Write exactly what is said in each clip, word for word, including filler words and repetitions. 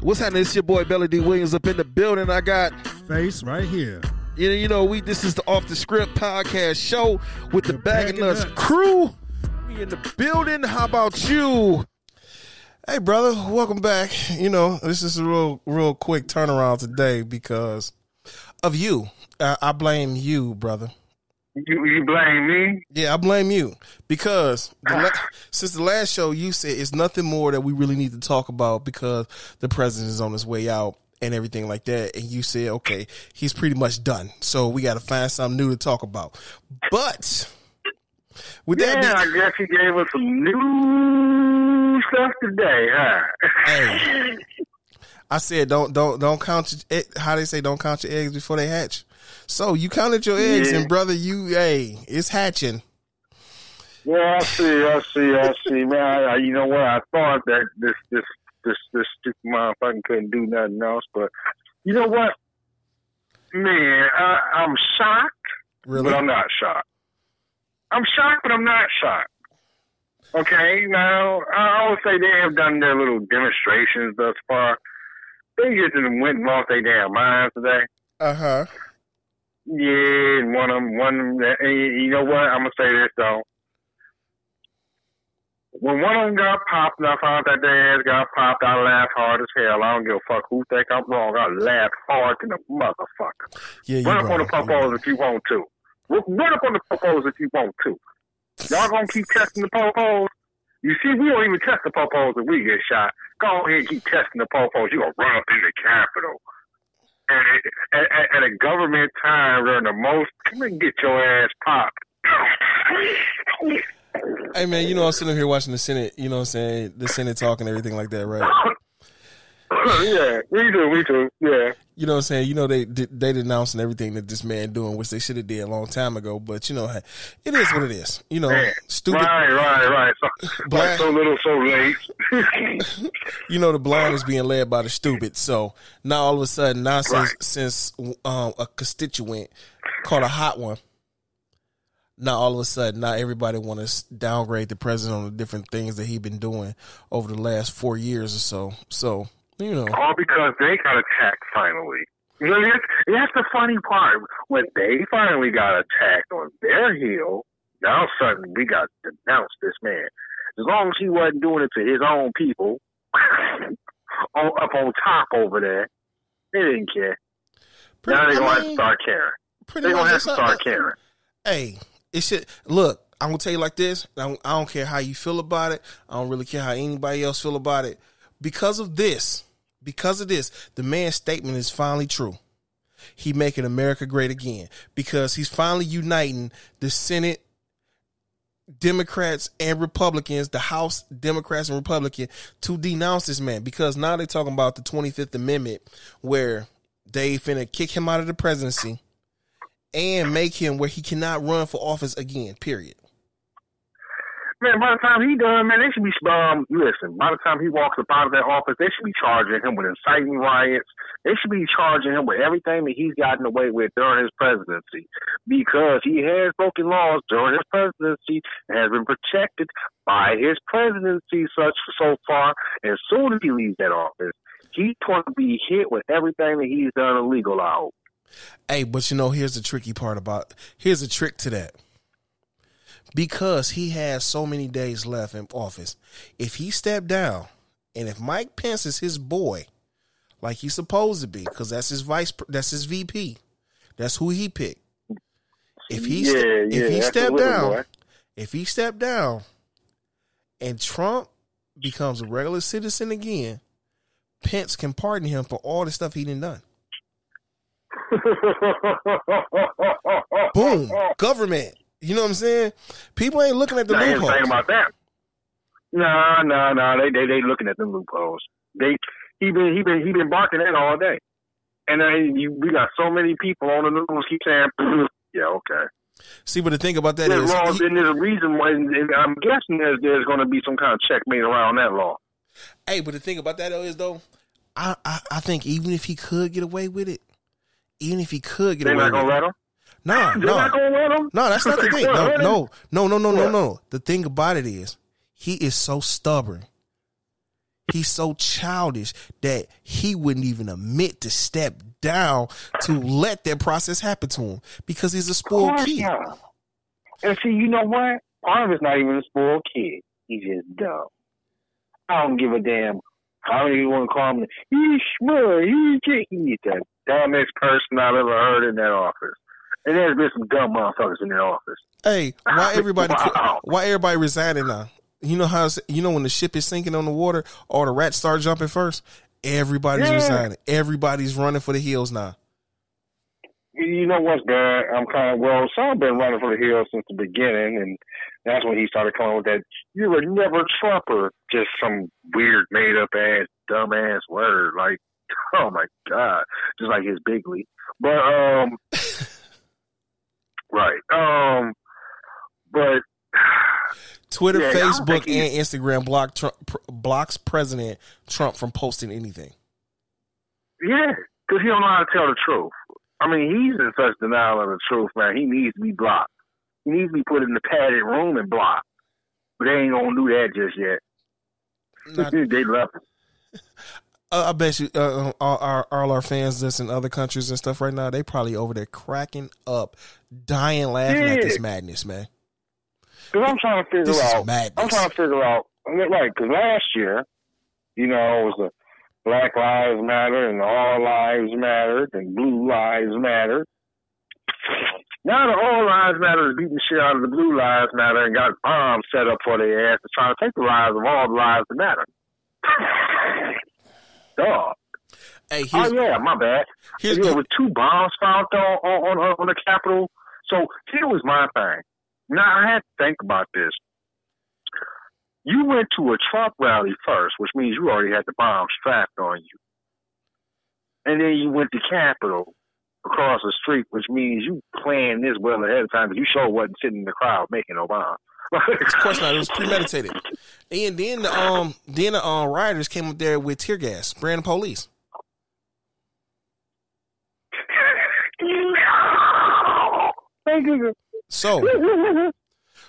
What's happening? It's your boy Belly D. Williams up in the building. I got Face right here. You know, you know we. This is the Off The Script Podcast show with the, the Bag of Nuts crew. We in the building. How about you? Hey, brother. Welcome back. You know, this is a real, real quick turnaround today because of you. I, I blame you, brother. You, you blame me? Yeah, I blame you because the la- since the last show, you said it's nothing more that we really need to talk about because the president is on his way out and everything like that. And you said, okay, he's pretty much done, so we got to find something new to talk about. But with yeah, that, I guess he gave us some new stuff today, huh? Hey, I said, don't don't don't count your, how they say, don't count your eggs before they hatch. So you counted your eggs, yeah. And brother, you, hey, it's hatching. Yeah, I see, I see, I see, man. I, you know what? I thought that this, this, this, this stupid motherfucker couldn't do nothing else, but you know what, man? I, I'm shocked, really? But I'm not shocked. I'm shocked, but I'm not shocked. Okay, now I would say they have done their little demonstrations thus far. They just went and lost their damn minds today. Uh huh. Yeah, and one of them, one of them, you know what? I'm going to say this, though. When one of them got popped and I found out that their ass got popped, I laughed hard as hell. I don't give a fuck who think I'm wrong. I laughed hard than a motherfucker. Yeah, you Run up right. on the popos yeah. if you want to. Run up on the popos if you want to. Y'all going to keep testing the popos? You see, we don't even test the popos if we get shot. Go ahead and keep testing the popos. You're going to run up in the Capitol. And at, at, at a government time during the most, come and get your ass popped. Hey, man, you know, I'm sitting here watching the Senate, you know what I'm saying? The Senate talk and everything like that, right? Yeah, we do, we do, yeah. You know what I'm saying? You know, they they denouncing everything that this man doing, which they should have did a long time ago. But, you know, it is what it is. You know, man, stupid. Right, right, right. So, blind, so little, so late. You know, the blind is being led by the stupid. So now all of a sudden, now since, right. since um, a constituent caught a hot one, now all of a sudden, now everybody want to downgrade the president on the different things that he's been doing over the last four years or so. So. You know. All because they got attacked finally. You know, that's, that's the funny part. When they finally got attacked on their heel, now suddenly we got to denounce this man. As long as he wasn't doing it to his own people, on, up on top over there, they didn't care. Pretty, now they're going to have to start caring. They're going to have to start caring. Hey, it should, look, I'm going to tell you like this. I don't, I don't care how you feel about it. I don't really care how anybody else feel about it. Because of this, because of this, the man's statement is finally true. He making America great again because he's finally uniting the Senate Democrats and Republicans, the House Democrats and Republicans to denounce this man. Because now they're talking about the twenty-fifth Amendment where they finna kick him out of the presidency and make him where he cannot run for office again, period. Man, by the time he done, man, they should be, um, listen, by the time he walks up out of that office, they should be charging him with inciting riots. They should be charging him with everything that he's gotten away with during his presidency because he has broken laws during his presidency and has been protected by his presidency such so far. As soon as he leaves that office, he's going to be hit with everything that he's done illegal out. Hey, but you know, here's the tricky part about, here's a trick to that. Because he has so many days left in office. If he stepped down, and if Mike Pence is his boy, like he's supposed to be, because that's his vice, that's his V P, that's who he picked. If he yeah, st- yeah, if he stepped down, boy. if he stepped down, and Trump becomes a regular citizen again, Pence can pardon him for all the stuff he done done. Boom, government. You know what I'm saying? People ain't looking at the now, loopholes. I ain't about that. Nah, nah, nah. They they they looking at the loopholes. They he been he been he been barking at all day, and uh, you, we got so many people on the news keep saying, "Yeah, okay." See, but the thing about that there's is, laws, he, and there's a reason why. And I'm guessing there's there's going to be some kind of checkmate around that law. Hey, but the thing about that though is though, I I, I think even if he could get away with it, even if he could get they're away with it, they're not gonna let him. No, no, no, that's not the thing. No, no, no, no, no, no, no. The thing about it is he is so stubborn. He's so childish that he wouldn't even admit to step down to let that process happen to him because he's a spoiled kid. Yeah. And see, you know what? Harvey's not even a spoiled kid. He's just dumb. I don't give a damn. I don't even want to call him. He's smart. He's just he's the dumbest person I've ever heard in that office. And there's been some dumb motherfuckers in that office. Hey, why everybody? Wow. Why everybody resigning now? You know how? You know when the ship is sinking on the water, all the rats start jumping first. Everybody's yeah. resigning. Everybody's running for the hills now. You know what's bad? I'm kind of well. Some been running for the hills since the beginning, and that's when he started calling with that "you were never Trumper," just some weird made up ass dumb ass word. Like, oh my god, just like his big league. But um, right. Um, but Twitter, yeah, Facebook, and Instagram block Trump, blocks President Trump from posting anything. Yeah, because he don't know how to tell the truth. I mean, he's in such denial of the truth, man. He needs to be blocked. He needs to be put in the padded room and blocked. But they ain't going to do that just yet. Not, they love him. Uh, I bet you uh, all, our, all our fans that's in other countries and stuff right now, they probably over there cracking up, dying laughing yeah. at this madness, man. Because I'm trying to figure this out. I'm trying to figure out, like, because last year, you know, it was a Black Lives Matter and All Lives Matter and Blue Lives Matter. Now the All Lives Matter is beating the shit out of the Blue Lives Matter and got bombs set up for their ass to try to take the lives of all the lives that matter. Dog. Hey, oh, yeah, my bad. There the- were two bombs found on, on, on, on the Capitol. So here was my thing. Now, I had to think about this. You went to a Trump rally first, which means you already had the bomb strapped on you. And then you went to Capitol across the street, which means you planned this well ahead of time because you sure wasn't sitting in the crowd making no bomb. Of course not. It was premeditated. And then the, um, then the um, rioters came up there with tear gas, spraying the police. Thank you. So,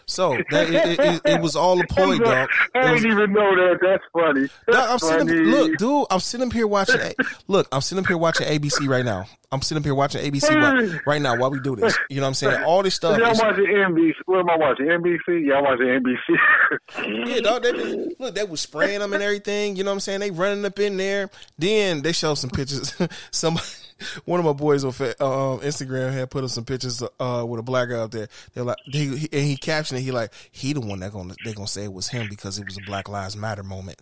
so that, it, it, it was all a ploy, dog. I didn't was, even know that. That's funny. That's no, I'm funny. Sitting, look, dude, I'm sitting up here watching. Look, I'm sitting up here watching A B C right now. I'm sitting up here watching A B C while, right now while we do this. You know what I'm saying? All this stuff. Y'all watching N B C? What am I watching? N B C? Y'all watching N B C? Yeah, dog. They, look, they was spraying them and everything. You know what I'm saying? They running up in there. Then they showed some pictures. Somebody. One of my boys on uh, Instagram had put up some pictures uh, with a black guy up there. They're like, they, he, and he captioned it. He like, he the one that gonna they gonna say it was him because it was a Black Lives Matter moment.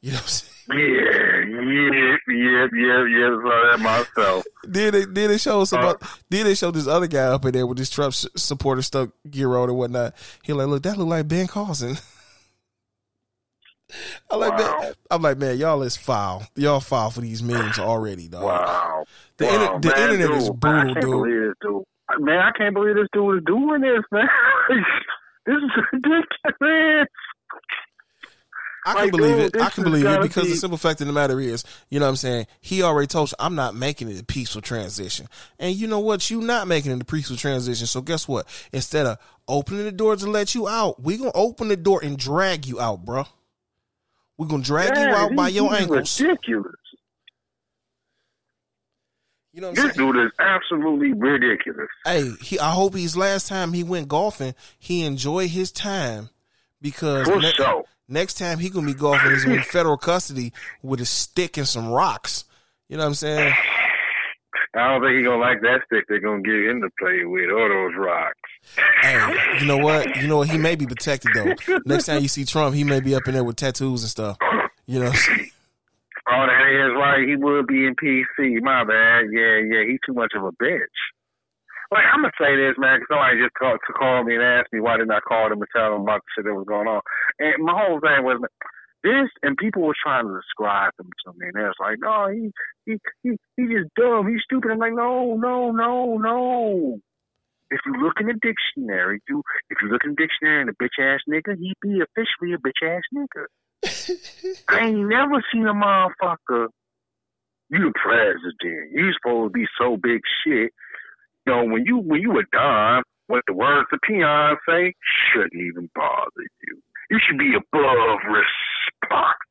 You know what I'm saying? Yeah, yeah, yeah, yeah, yeah. Saw that myself. Then they then they show some. Uh, then they show this other guy up in there with this Trump supporter stuck gear on and whatnot. He like, look, that look like Ben Carson. I like wow. that. I'm like, man, y'all is foul. Y'all foul for these memes already, dog. Wow. The, wow, inter- the man, internet dude, is brutal, I dude. dude. Man, I can't believe this dude is doing this, man. This is ridiculous. I can like, believe dude, it. I can believe it because be... the simple fact of the matter is, you know what I'm saying, he already told you, I'm not making it a peaceful transition. And you know what? You not making it a peaceful transition. So guess what? Instead of opening the door to let you out, we going to open the door and drag you out, bro. We're going to drag yeah, you out he, by your ankles. Ridiculous. You know what I'm this saying? Dude is absolutely ridiculous. Hey, he, I hope he's last time he went golfing, he enjoyed his time because ne- sure. next time he going to be golfing is in federal custody with a stick and some rocks. You know what I'm saying? I don't think he's going to like that stick they're going to get him to play with or those rocks. Hey, you know what? You know what? He may be protected, though. Next time you see Trump, he may be up in there with tattoos and stuff. You know? Oh, that is right. He would be in P C. My bad. Yeah, yeah. He's too much of a bitch. Like, I'm going to say this, man, because somebody just called, to call me and asked me why didn't I call them and tell them about the shit that was going on. And my whole thing was this, and people were trying to describe him to me. And they was like, no, he, he, he, he just dumb. He's stupid. I'm like, no, no, no, no. If you look in the dictionary, you if you look in the dictionary and a bitch ass nigga, he be officially a bitch ass nigga. I ain't never seen a motherfucker. You the president. You supposed to be so big shit. You know, when you when you a dime, what the words the peon say shouldn't even bother you. You should be above respect.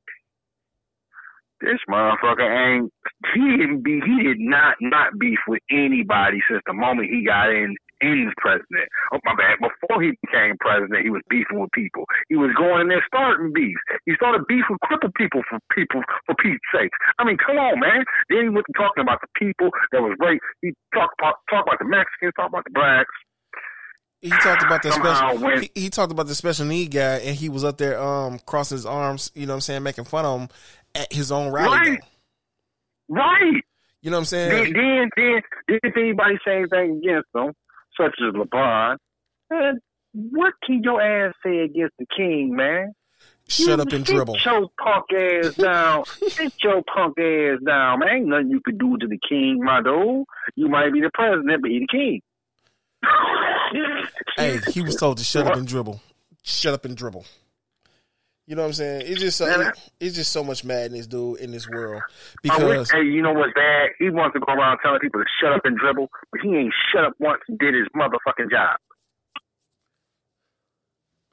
Motherfucker ain't he didn't be he did not not beef with anybody since the moment he got in in president. Oh my bad. Before he became president, he was beefing with people. He was going in there starting beefs. He started beef with crippled people for people for Pete's sake. I mean, come on, man. Then he wasn't talking about the people that was rape. He talked talk, talk about the Mexicans, talked about the blacks. He talked about the special. When, he, he talked about the special need guy, and he was up there um, crossing his arms. You know what I'm saying, making fun of him at his own rally. Right. Right. You know what I'm saying. Then, then, then if anybody say anything against him, such as LeBron, man, what can your ass say against the king, man? Shut you, up and sit dribble. Sit your punk ass down. Sit your punk ass down, man. Ain't nothing you could do to the king, my dude. You might be the president, but he the king. Hey, he was told to shut what? up and dribble. Shut up and dribble. You know what I'm saying? It's just so, Man, it's just so much madness, dude, in this world. Because hey, you know what's bad? He wants to go around telling people to shut up and dribble, but he ain't shut up once and did his motherfucking job.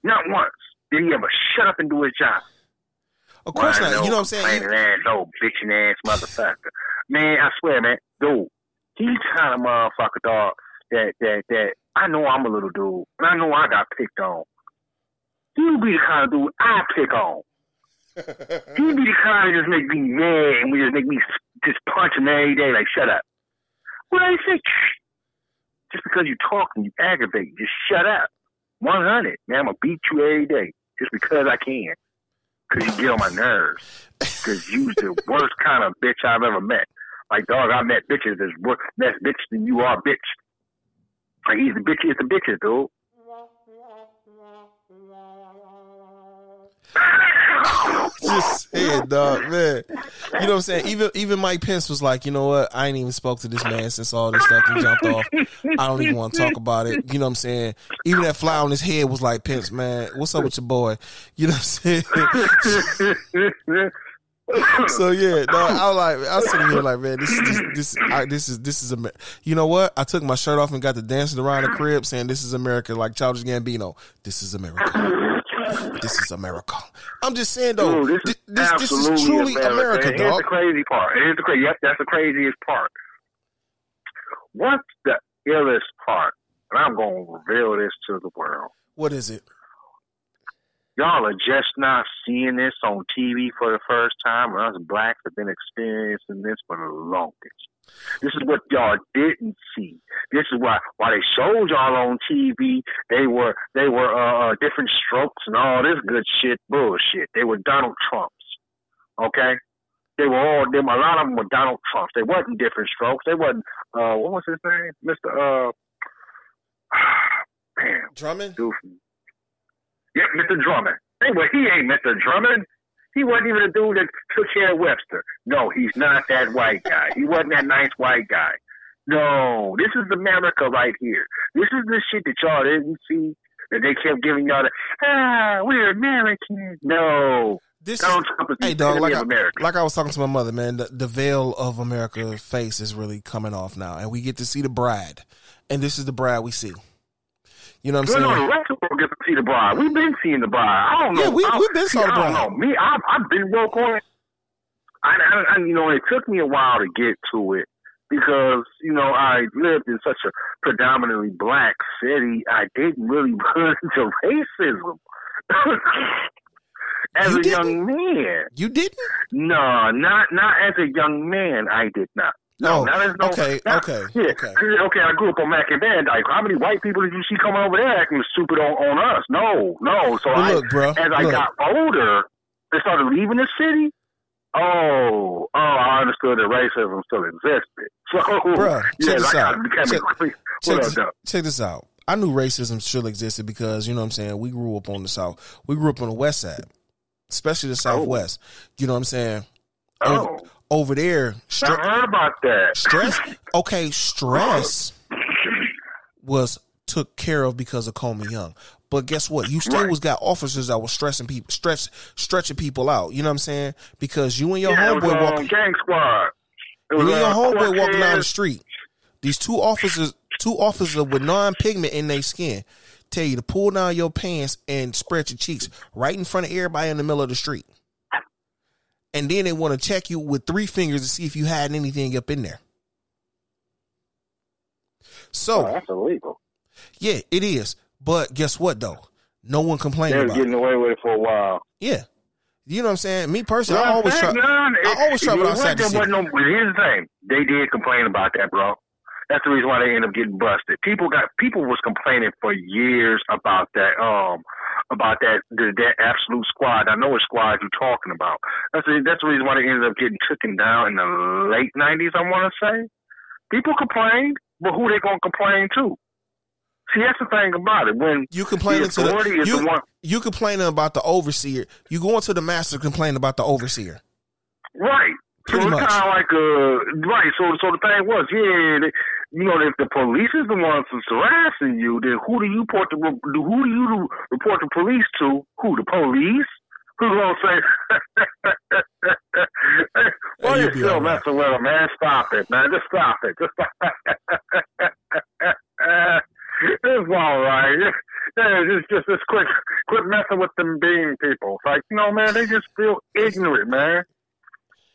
Not once did he ever shut up and do his job. Of course well, not. No, you know what I'm saying? Ass, no bitching ass motherfucker. Man, I swear, man, dude, he's kind of motherfucker, dog. That that that. I know I'm a little dude, and I know I got picked on. He'll be the kind of dude I pick on. He'll be the kind that just make me mad and we just make me just punch him every day. Like, shut up. What I say? Just because you talk and you aggravate, just shut up. One hundred, man. I'm gonna beat you every day just because I can. Cause you get on my nerves. Cause you're the worst kind of bitch I've ever met. Like, dog, I met bitches that's worse, less bitch than you are, bitch. Like, he's the bitchiest of bitches, dude. Just saying, dog, man. You know what I'm saying? Even even Mike Pence was like, you know what? I ain't even spoke to this man since all this stuff jumped off. I don't even want to talk about it. You know what I'm saying? Even that fly on his head was like, Pence, man, what's up with your boy? You know what I'm saying? So yeah, no, I was like, I was sitting here like, man, this is this this, I, this is this is America. You know what? I took my shirt off and got to dancing around the crib, saying, "This is America." Like Childish Gambino, this is America. This is America. I'm just saying though, Dude, this, this, this is truly America. America here's dog. the crazy part. Here's the crazy. Yep, that's the craziest part. What's the illest part? And I'm gonna reveal this to the world. What is it? Y'all are just not seeing this on T V for the first time, and us blacks have been experiencing this for the longest. This is what y'all didn't see. This is why why they showed y'all on T V. They were they were uh, different strokes and all this good shit bullshit. They were Donald Trumps, okay? They were all them. A lot of them were Donald Trumps. They wasn't different strokes. They wasn't. Uh, what was his name, Mister Uh, man, Drummond. Doofy. Yep, Mister Drummond. Anyway, he ain't Mister Drummond. He wasn't even a dude that took care of Webster. No, he's not that white guy. He wasn't that nice white guy. No, this is America right here. This is the shit that y'all didn't see, that they kept giving y'all the, ah, we're Americans. No. This Donald Trump is, is hey, dog, like, of America. I, like I was talking to my mother, man, the, the veil of America's face is really coming off now, and we get to see the bride. And this is the bride we see. You know what I'm You're saying? No, the rest of the world gets to see the bride. We've been seeing the bride. I don't know. Yeah, we, we've been seeing the bride. I don't know. Me, I've, I've been woke on it. I, I, I, you know, it took me a while to get to it because, you know, I lived in such a predominantly black city. I didn't really run into racism. As you a didn't? young man. You didn't? No, not not as a young man, I did not. No, oh, now no, okay, not, okay, yeah, okay. Okay, I grew up on Mac and Van Dyke. How many white people did you see coming over there acting stupid on, on us? No, no. So well, I, look, bro, as I look. got older, they started leaving the city. Oh, oh, I understood that racism still existed. So, Bruh, yeah, check this I out. Check, check, this, check this out. I knew racism still existed because, you know what I'm saying, we grew up on the South. We grew up on the West Side, especially the Southwest. Oh. You know what I'm saying? Oh. Over, over there, stre- I heard about that. Stress, okay, stress was took care of because of Comey Young. But guess what? You still right. was got officers that were stressing people, stretch, stretching people out. You know what I'm saying? Because you and your yeah, homeboy walking, gang squad. You and your homeboy walking down the street. These two officers, two officers with non-pigment in their skin, tell you to pull down your pants and spread your cheeks right in front of everybody in the middle of the street. and then they want to check you with three fingers to see if you had anything up in there. So oh, that's illegal. Yeah, it is. But guess what, though? No one complained about it. They were getting away with it for a while. Yeah. You know what I'm saying? Me personally, well, I always try. None. I always try to outside the city. No, here's the thing. They did complain about that, bro. That's the reason why they ended up getting busted. People got people was complaining for years about that. Um, about that the, that absolute squad. I know what squad you're talking about. That's the, that's the reason why they ended up getting taken down in the late nineties. I want to say people complained, but who they gonna complain to? See, that's the thing about it. When you complaining the to the, you, the one, you complaining about the overseer, you going to the master complaining about the overseer, right? Pretty so much. It's kind of like a right. So, so the thing was, yeah, they, you know, if the police is the ones who's harassing you, then who do you report the who do you report the police to? Who the police? Who's gonna say? Why you still messing with them, man? Stop it, man! Just stop it! Just stop it! It's all right. It's, it's just it's quick, quit messing with them being people. It's like, no, man, they just feel ignorant, man.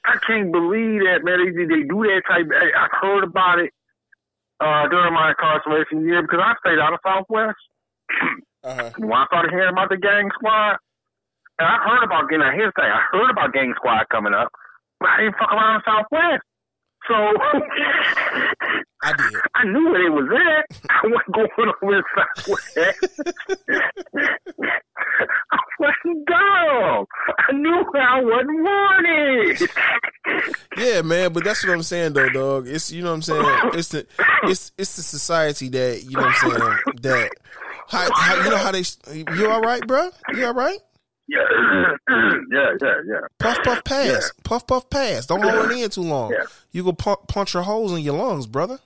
I can't believe that, man. They, they do that type. I, I've heard about it uh, during my incarceration year because I stayed out of Southwest. Uh-huh. When I started hearing about the gang squad, and I heard about getting out here. I heard about gang squad coming up, but I didn't fuck around in Southwest. So I did. I knew where it was at. I wasn't going over the Southwest. I wasn't dumb. I knew I wasn't wanted. Yeah, man, but that's what I'm saying, though, dog. It's you know what I'm saying. It's the it's it's the society that you know what I'm saying that how, how you know how they. You all right, bro? You all right? Yeah, yeah, yeah, yeah. Puff, puff, pass. Yeah. Puff, puff, pass. Don't yeah. hold it in too long. Yeah. You go pu- punch your holes in your lungs, brother.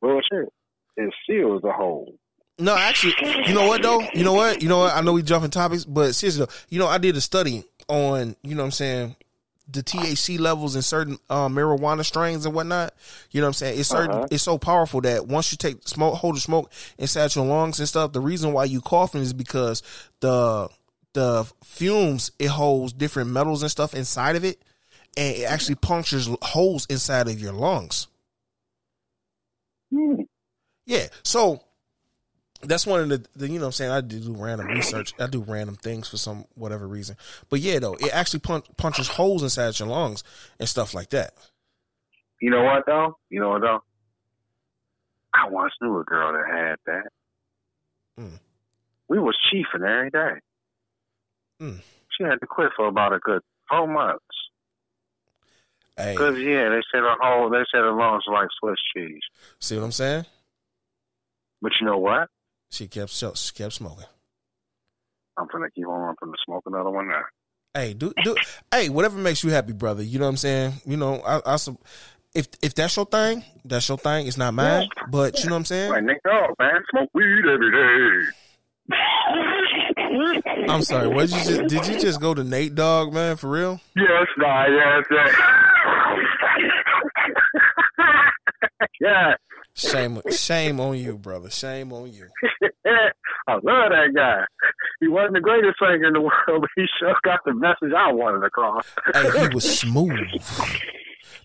Well, shit, it seals the hole. No, actually, you know what though? You know what? You know what? I know we jumping topics, but seriously, though, you know, I did a study on, you know, what I'm saying, the T H C levels in certain uh, marijuana strains and whatnot. You know, what I'm saying, it's certain. Uh-huh. It's so powerful that once you take smoke, hold the smoke inside your lungs and stuff. The reason why you coughing is because the The fumes, it holds different metals and stuff inside of it, and it actually punctures holes inside of your lungs. Mm. Yeah, so that's one of the, the, you know what I'm saying, I do random research. I do random things for some, whatever reason. But yeah, though, it actually punch, punches holes inside your lungs and stuff like that. You know what, though? You know what, though? I once knew a girl that had that. Mm. We was chiefing every day. Mm. She had to quit for about a good four months. Because, yeah, they said her whole, they said her lungs were like Swiss cheese. See what I'm saying? But you know what? She kept she kept smoking. I'm going to keep on I'm gonna smoke another one now. Hey, do, do, hey, whatever makes you happy, brother. You know what I'm saying? You know, I, I if if that's your thing, that's your thing. It's not mine. Yeah. But you know what I'm saying? Like Nate Dogg, man. Smoke weed every day. I'm sorry. What you just did? You just go to Nate Dogg, man? For real? Yes, nah, yes, yes. Yeah. Shame, shame on you, brother. Shame on you. I love that guy. He wasn't the greatest singer in the world, but he sure got the message I wanted across. Hey, he was smooth.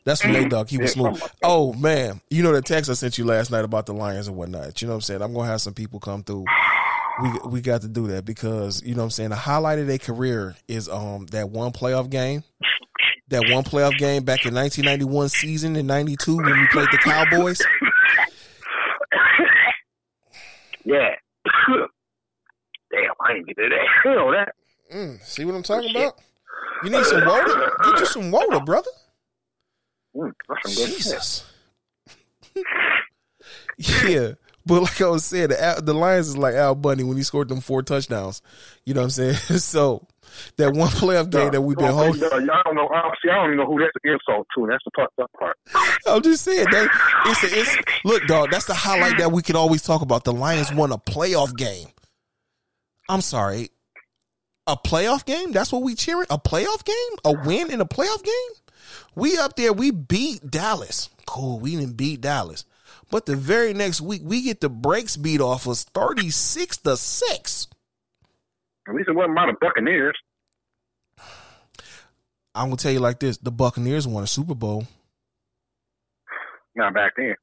That's from Nate Dogg. He was smooth. Oh man, you know the text I sent you last night about the Lions and whatnot. You know what I'm saying? I'm gonna have some people come through. We we got to do that because, you know what I'm saying, the highlight of their career is um that one playoff game. That one playoff game back in nineteen ninety-one season in ninety-two when we played the Cowboys. Yeah. Damn, I ain't get to that. Hell, that. Mm, see what I'm talking oh, about? You need some water? Get you some water, brother. Mm, Jesus. Yeah. But like I was saying, the, the Lions is like Al Bundy when he scored them four touchdowns. You know what I'm saying? So that one playoff game yeah, that we've been holding. I don't know. Honestly, I don't even know who that's an insult to. That's the fucked up part. I'm just saying. They, it's a, it's, look, dog, that's the highlight that we can always talk about. The Lions won a playoff game. I'm sorry. A playoff game? That's what we cheering? A playoff game? A win in a playoff game? We up there. We beat Dallas. Cool. We didn't beat Dallas. But the very next week, we get the brakes beat off us thirty-six to six. At least it wasn't by the Buccaneers. I'm going to tell you like this. The Buccaneers won a Super Bowl. Not back then.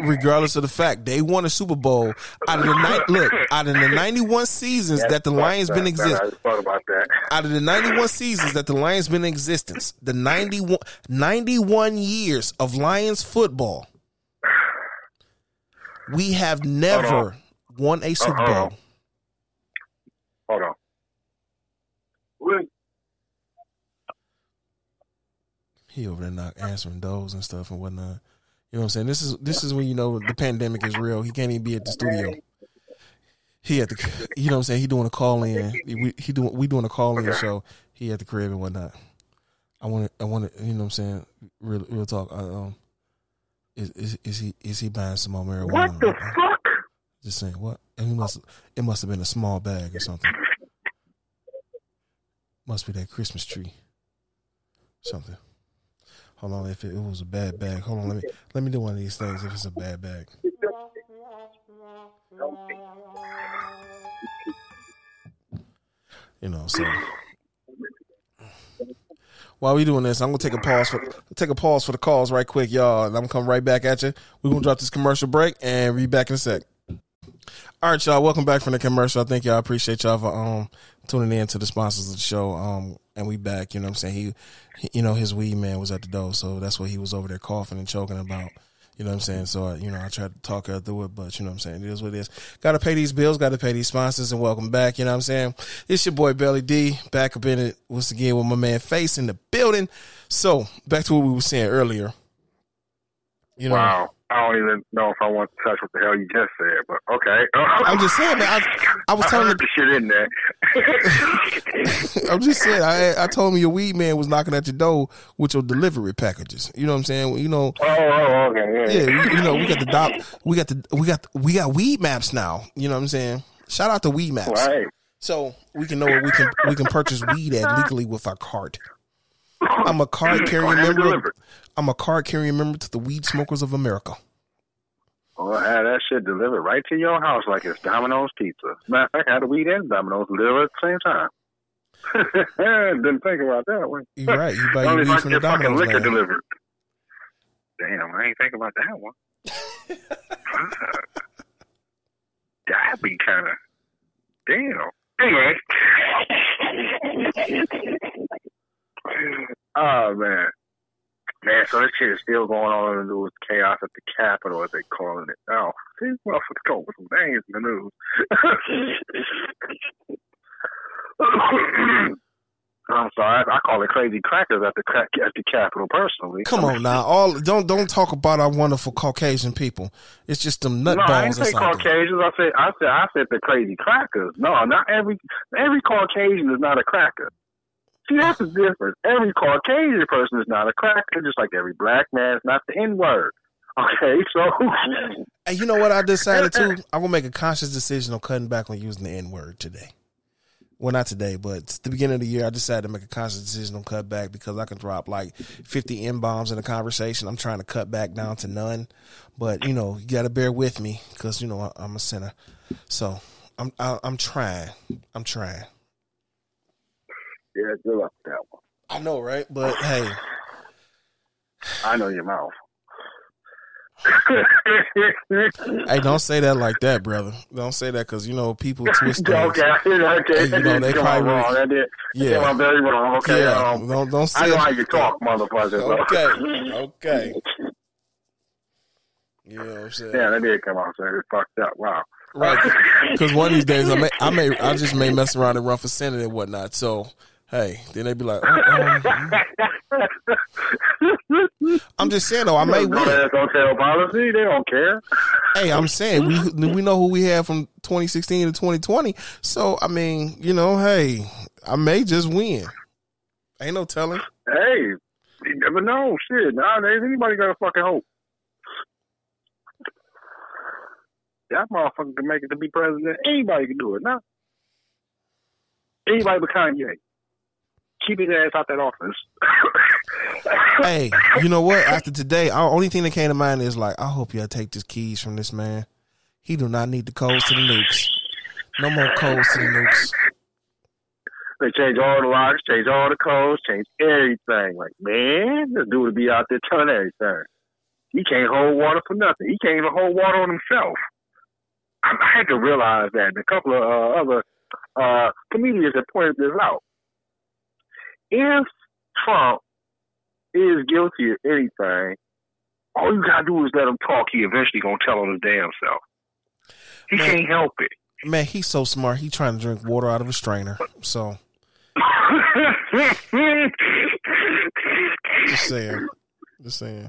Regardless of the fact, they won a Super Bowl out of the night. Look, out of the ninety-one seasons That's that the Lions been exist. I thought about that. Out of the ninety-one seasons that the Lions been in existence, the ninety-one, ninety-one years of Lions football, we have never won a Super uh-uh. Bowl. Hold on. Wait. He over there not answering those and stuff and whatnot. You know what I'm saying? This is this is when you know the pandemic is real. He can't even be at the studio. He at the, you know what I'm saying? He doing a call in. We he doing we doing a call in show. He at the crib and whatnot. I want to I want to you know what I'm saying? Real real talk. I, um, is, is is he is he buying some more marijuana? What the fuck? Just saying what? And he must it must have been a small bag or something. Must be that Christmas tree. Something. Hold on, if it, it was a bad bag. Hold on, let me let me do one of these things if it's a bad bag. You know, so while we doing this, I'm gonna take a pause for take a pause for the calls right quick, y'all, and I'm gonna come right back at you. We're gonna drop this commercial break and we'll be back in a sec. All right, y'all, welcome back from the commercial. I think y'all appreciate y'all for um tuning in to the sponsors of the show. Um And we back, you know what I'm saying? He, he, you know, his weed man was at the door, so that's what he was over there coughing and choking about. You know what I'm saying? So, I, you know, I tried to talk her through it, but you know what I'm saying? It is what it is. Got to pay these bills, got to pay these sponsors, and welcome back. You know what I'm saying? It's your boy, Belly D, back up in it once again with my man Face in the building. So, back to what we were saying earlier. You know, wow. I don't even know if I want to touch what the hell you just said, but okay. I'm just saying, man. I, I was I telling the shit in there. I'm just saying. I I told him your weed man was knocking at your door with your delivery packages. You know what I'm saying? You know. Oh, oh okay. Yeah. yeah we, you know, we got the doc, we got the we got the, we got weed maps now. You know what I'm saying? Shout out to weed maps. Right. So we can know where we can we can purchase weed at legally with our card. I'm a card carrying member. I'm a card carrying member to the Weed Smokers of America. Oh, I had that shit delivered right to your house like it's Domino's Pizza. Matter of fact, I had the weed and Domino's delivered at the same time. Didn't think about that one. You're right. You buy your weed from the Domino's liquor delivered. Damn, I ain't think about that one. That'd be kind of damn. Anyway. Oh man, man! So this shit is still going on in the news. Chaos at the Capitol, as they calling it. Oh, these motherfuckers going with some names in the news. I'm sorry, I call it crazy crackers at the crack, at the Capitol personally. Come on now, all don't don't talk about our wonderful Caucasian people. It's just them nutballs. No, I didn't say Caucasians. I said I said I said the crazy crackers. No, not every every Caucasian is not a cracker. See, that's the difference. Every Caucasian person is not a cracker, just like every black man is not the N-word. Okay, so... And you know what I decided to? I'm going to make a conscious decision on cutting back on using the N-word today. Well, not today, but it's the beginning of the year, I decided to make a conscious decision on cut back because I can drop like fifty N-bombs in a conversation. I'm trying to cut back down to none. But, you know, you got to bear with me because, you know, I, I'm a sinner. So I'm I, I'm trying. I'm trying. Yeah, good luck with that one. I know, right? But hey, I know your mouth. Hey, don't say that like that, brother. Don't say that because you know people twist things. Okay, okay, hey, you know, they probably wrong. That did. Yeah, I'm very wrong. Okay, yeah. um, don't don't say. I know how you talk, motherfucker. Okay, okay. You know what I'm saying? Yeah, that did come out. So it fucked up. Wow. Right, because one of these days I may, I may, I just may mess around and run for Senate and whatnot. So. Hey, then they be like, oh, oh. I'm just saying though, I may win. They don't tell policy, they don't care. Hey, I'm saying we we know who we have from twenty sixteen to twenty twenty. So I mean, you know, hey, I may just win. Ain't no telling. Hey, you never know. Shit, nowadays anybody got a fucking hope. That motherfucker can make it to be president. Anybody can do it, nah. Anybody but Kanye. Keep his ass out that office. Hey, you know what? After today, our only thing that came to mind is like, I hope y'all take these keys from this man. He do not need the codes to the nukes. No more codes to the nukes. They change all the locks, change all the codes, change everything. Like, man, this dude will be out there telling everything. He can't hold water for nothing. He can't even hold water on himself. I, I had to realize that. And a couple of uh, other uh, comedians have pointed this out. If Trump is guilty of anything, all you got to do is let him talk. He eventually going to tell on his damn self. He man, can't help it. Man, he's so smart. He trying to drink water out of a strainer. So. Just saying. Just saying.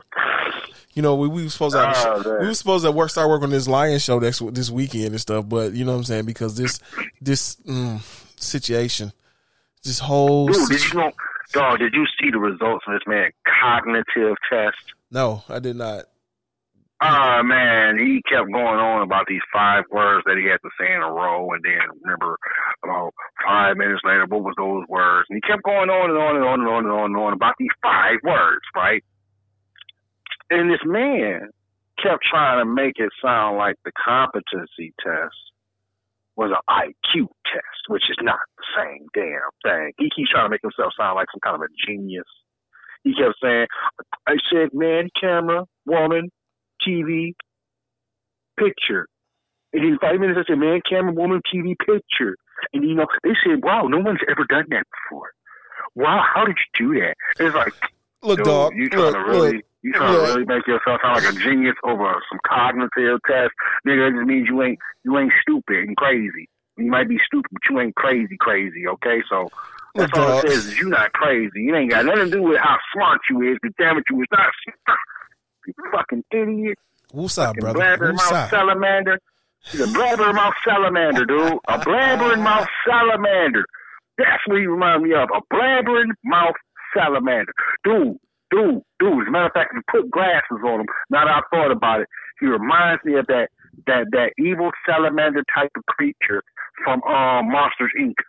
You know, we, we were supposed to have, oh, we were supposed to work, start work on this Lions show next this weekend and stuff. But you know what I'm saying? Because this this mm, situation, this whole. Dude, situ- did you know, dog? Did you see the results of this man cognitive test? No, I did not. Ah, uh, man, he kept going on about these five words that he had to say in a row, and then remember about five minutes later, what was those words? And he kept going on and on and on and on and on and on about these five words, right? And this man kept trying to make it sound like the competency test was an I Q test, which is not the same damn thing. He keeps trying to make himself sound like some kind of a genius. He kept saying, I said, man, camera, woman, T V, picture. And in five minutes, I said, man, camera, woman, T V, picture. And, you know, they said, wow, no one's ever done that before. Wow, how did you do that? And it's like, look, dog, you trying look, to really... Look. You trying yeah. to really make yourself sound like a genius over some cognitive test, nigga? It just means you ain't you ain't stupid and crazy. You might be stupid, but you ain't crazy, crazy. Okay, so that's all it says is you not crazy. You ain't got nothing to do with how smart you is. But damn it, you is not. You fucking idiot. What's up, fucking brother? Blabbering mouth salamander. He's a blabbering mouth salamander, dude. A blabbering mouth salamander. That's what he reminds me of. A blabbering mouth salamander, dude. Dude, dude, as a matter of fact, you put glasses on him. Now that I thought about it, he reminds me of that that, that evil salamander type of creature from uh, Monsters, Incorporated.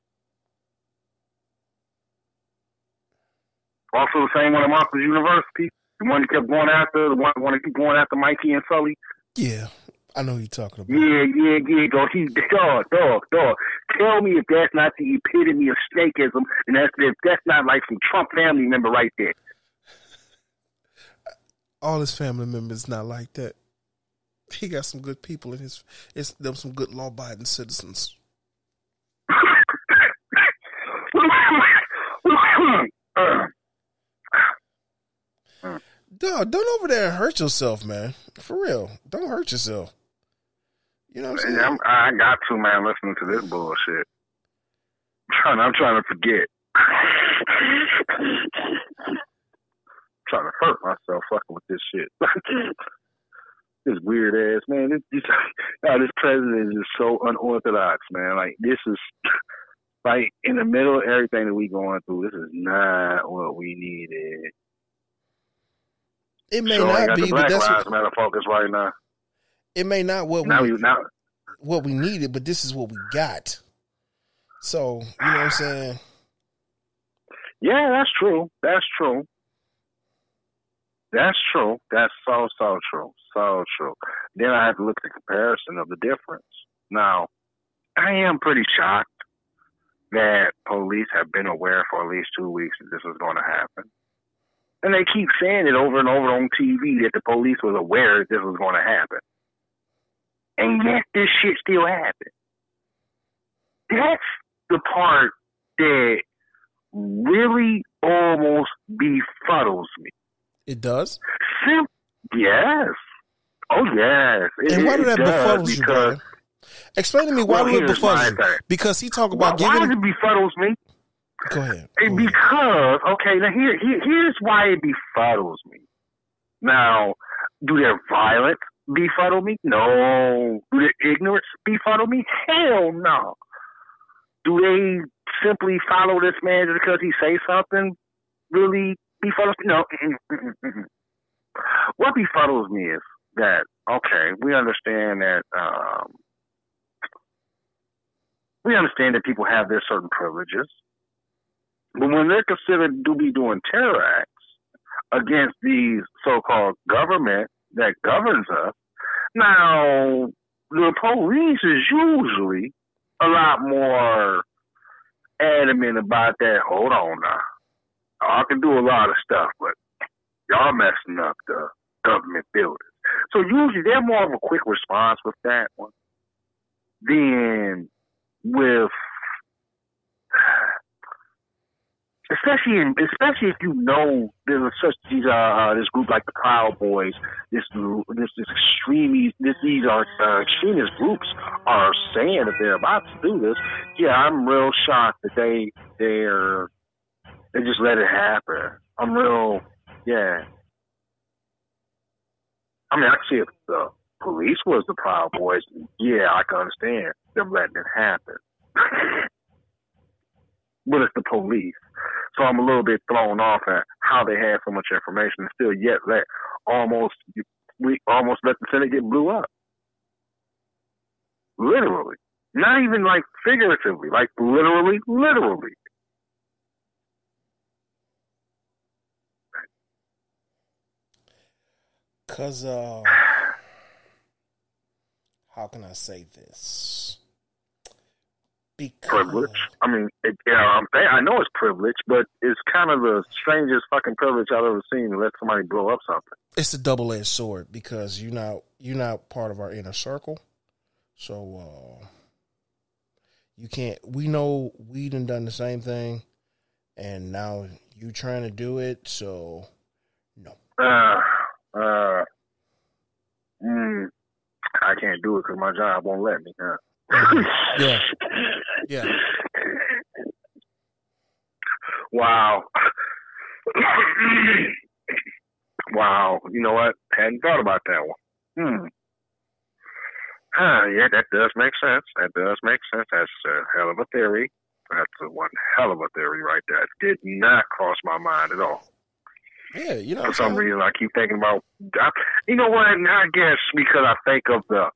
Also the same one at Monsters University. The one that kept going after, the one that wanted to keep going after Mikey and Sully. Yeah, I know who you're talking about. Yeah, yeah, yeah, dog. He, dog, dog, dog. Tell me if that's not the epitome of snakeism, and that's, if that's not like some Trump family member right there. All his family members not like that. He got some good people in his. It's them some good law-abiding citizens. Dog, don't over there and hurt yourself, man. For real, don't hurt yourself. You know what I'm saying? I'm, I got to, man. Listening to this bullshit, I'm trying. I'm trying to forget. Trying to hurt myself fucking with this shit. This weird ass man. This, this, nah, this president is just so unorthodox, man. Like this is like in the middle of everything that we going through. This is not what we needed. It may so not be, but that's what matter focus right now. It may not what now we now. what we needed, but this is what we got. So you know what I'm saying? Yeah, that's true. That's true. That's true. That's so, so true. So true. Then I have to look at the comparison of the difference. Now, I am pretty shocked that police have been aware for at least two weeks that this was going to happen. And they keep saying it over and over on T V that the police was aware that this was going to happen. And yet this shit still happened. That's the part that really almost befuddles me. It does? Sim- yes. Oh, yes. It, and why did that befuddle you, man? Explain to me why well, would it befuddle you? Thing. Because he talked about well, giving... Why does it befuddles me? Go ahead. Go because, ahead. okay, now here, here, here's why it befuddles me. Now, do their violence befuddle me? No. Do their ignorance befuddle me? Hell no. Do they simply follow this man because he say something really... Befuddles me? No. What befuddles me is that, okay, we understand that um, we understand that people have their certain privileges, but when they're considered to be doing terror acts against these so-called government that governs us, now the police is usually a lot more adamant about that. Hold on now. I can do a lot of stuff, but y'all messing up the government buildings. So usually they're more of a quick response with that one than with, especially in, especially if you know there's such these uh this group like the Proud Boys, this this this extremist this these are uh, extremist groups are saying that they're about to do this. Yeah, I'm real shocked that they they're they just let it happen. I'm real, yeah. I mean, actually, if the police was the Proud Boys, yeah, I can understand them letting it happen. But it's the police. So I'm a little bit thrown off at how they had so much information and still yet let almost we almost let the Senate get blew up. Literally. Not even like figuratively, like literally, literally. Because, uh, how can I say this? Because... Privilege. I mean, it, yeah, I'm, I know it's privilege, but it's kind of the strangest fucking privilege I've ever seen to let somebody blow up something. It's a double-edged sword because you're not, you're not part of our inner circle. So, uh, you can't, we know we done done the same thing and now you trying to do it. So, no. Uh, uh, mm, I can't do it because my job won't let me, huh? Yeah. Yeah. Wow. Wow. You know what? Hadn't thought about that one. Hmm. Ah, yeah, that does make sense. That does make sense. That's a hell of a theory. That's a one hell of a theory right there. It did not cross my mind at all. Yeah, you know. For some reason, I keep thinking about. I, you know what? I guess because I think of the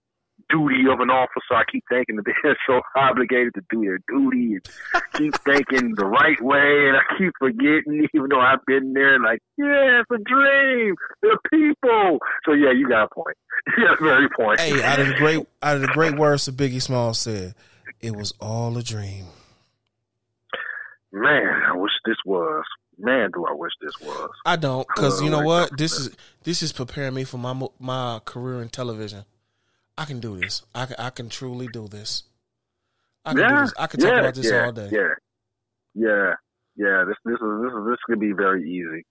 duty of an officer, I keep thinking that they're so obligated to do their duty and keep thinking the right way, and I keep forgetting, even though I've been there, like, yeah, it's a dream, the people. So yeah, you got a point. Yeah, very point. Hey, out of the great, out of the great words that Biggie Smalls said, it was all a dream. Man, I wish this was. Man, do I wish this was. I don't, because you know what? This is this is preparing me for my my career in television. I can do this. I can, I can truly do this. I can yeah, do this. I can talk yeah, about this yeah, all day. Yeah, yeah, yeah. This, this is, this is, this could be very easy.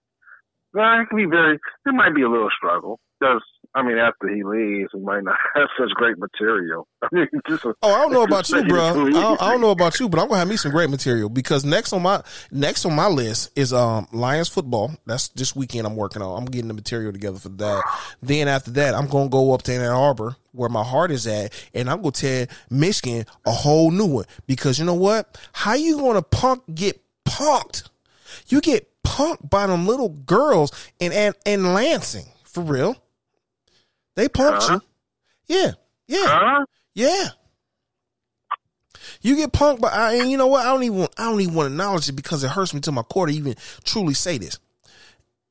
Well, it can be very. It might be a little struggle because I mean, after he leaves, he might not have such great material. I mean, just, oh, I don't know about you, bro. I don't, I don't know about you, but I'm gonna have me some great material because next on my next on my list is um Lions football. That's this weekend. I'm working on. I'm getting the material together for that. Then after that, I'm gonna go up to Ann Arbor, where my heart is at, and I'm gonna tell Michigan a whole new one. Because you know what? How you gonna punk get punked? You get punked by them little girls in in, in Lansing for real. They punked uh-huh. you. Yeah, yeah, uh-huh. yeah. You get punked by, I, and you know what? I don't even want, I don't even want to acknowledge it because it hurts me to my core to even truly say this.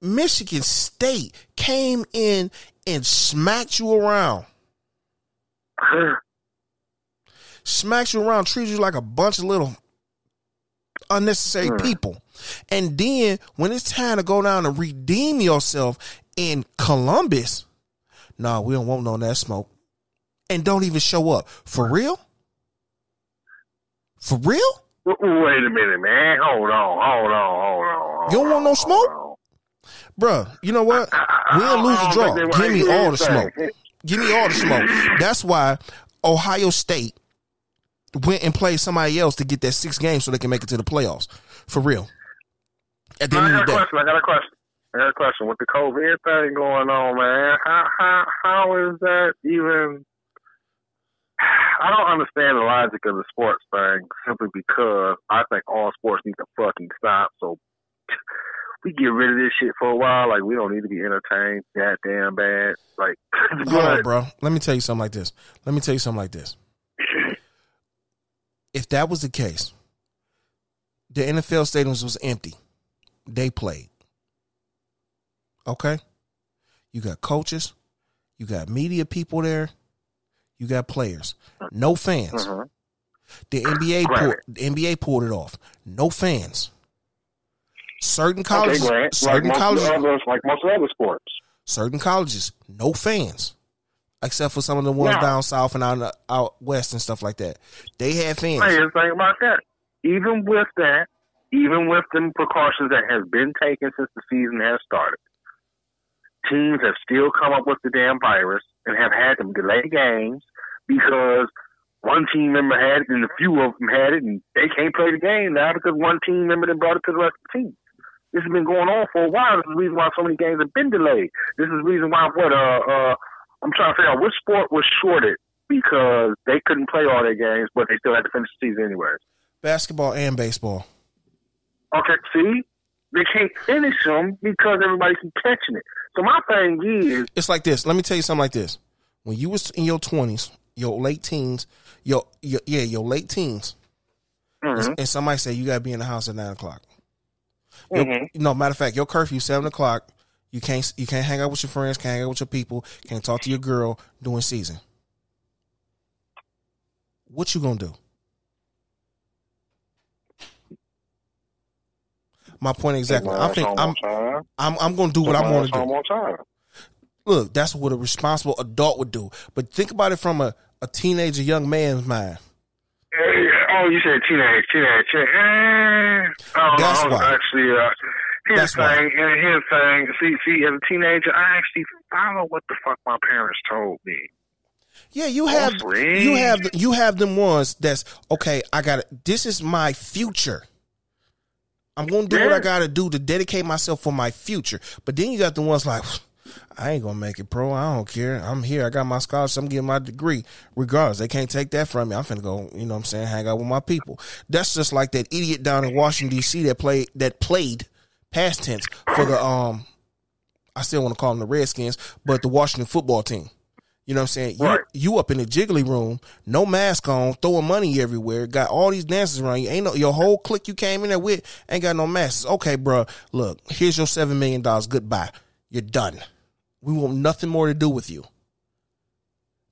Michigan State came in and smacked you around. Smacks you around, treats you like a bunch of little unnecessary mm. people. And then when it's time to go down and redeem yourself in Columbus, nah, we don't want no that smoke. And don't even show up. For real? For real? Wait a minute, man. Hold on, hold on, hold on. Hold you don't want no smoke? Bruh, you know what? We'll lose the draw. Give me all the smoke. Give me all the smoke. That's why Ohio State went and played somebody else to get that six games so they can make it to the playoffs. For real. At the no, end I got of the a day. question. I got a question. I got a question. With the COVID thing going on, man, how how, how is that even? I don't understand the logic of the sports thing simply because I think all sports need to fucking stop. So we get rid of this shit for a while. Like, we don't need to be entertained that damn bad. Like, hold on, bro. Let me tell you something like this. Let me tell you something like this. If that was the case, the N F L stadiums was empty. They played. Okay? You got coaches. You got media people there. You got players. No fans. Uh-huh. The N B A right. pulled, the N B A pulled it off. No fans. Certain colleges, okay, certain like colleges, others, like most other sports. Certain colleges, no fans, except for some of the ones now, down south and out, out west and stuff like that. They had fans. Hey, think about that. Even with that, even with the precautions that have been taken since the season has started, teams have still come up with the damn virus and have had them delay games because one team member had it and a few of them had it, and they can't play the game now because one team member then brought it to the rest of the team. This has been going on for a while. This is the reason why so many games have been delayed. This is the reason why what uh, uh I'm trying to figure out which sport was shorted because they couldn't play all their games, but they still had to finish the season anyway. Basketball and baseball. Okay, see? They can't finish them because everybody's catching it. So my thing is... It's like this. Let me tell you something like this. When you was in your twenties, your late teens, your, your yeah, your late teens, mm-hmm. and, and somebody said you got to be in the house at nine o'clock. Your, mm-hmm. No, matter of fact, your curfew, seven o'clock, you can't, you can't hang out with your friends, can't hang out with your people, can't talk to your girl during season. What you going to do? My point exactly. I think I'm, I'm, I'm going to do what I want to do. Look, that's what a responsible adult would do. But think about it from a, a teenager, young man's mind. Hey, oh, you said teenage, teenage. teenage. Oh, that's why. Actually, uh, here's the thing. And here's the thing. See, see, as a teenager, I actually follow what the fuck my parents told me. Yeah, you have, oh, you have, you have them ones that's okay. I got it. This is my future. I'm going to do yeah. what I got to do to dedicate myself for my future. But then you got the ones like, I ain't going to make it, bro. I don't care. I'm here. I got my scholarship. I'm getting my degree. Regardless, they can't take that from me. I'm finna go, you know what I'm saying, hang out with my people. That's just like that idiot down in Washington, D C that played, that played past tense for the, um, I still want to call them the Redskins, but the Washington football team. You know what I'm saying? Right. You, you up in the jiggly room, no mask on, throwing money everywhere, got all these dancers around you. Ain't no, your whole clique you came in there with ain't got no masks. Okay, bro, look, here's your seven million dollars. Goodbye. You're done. We want nothing more to do with you.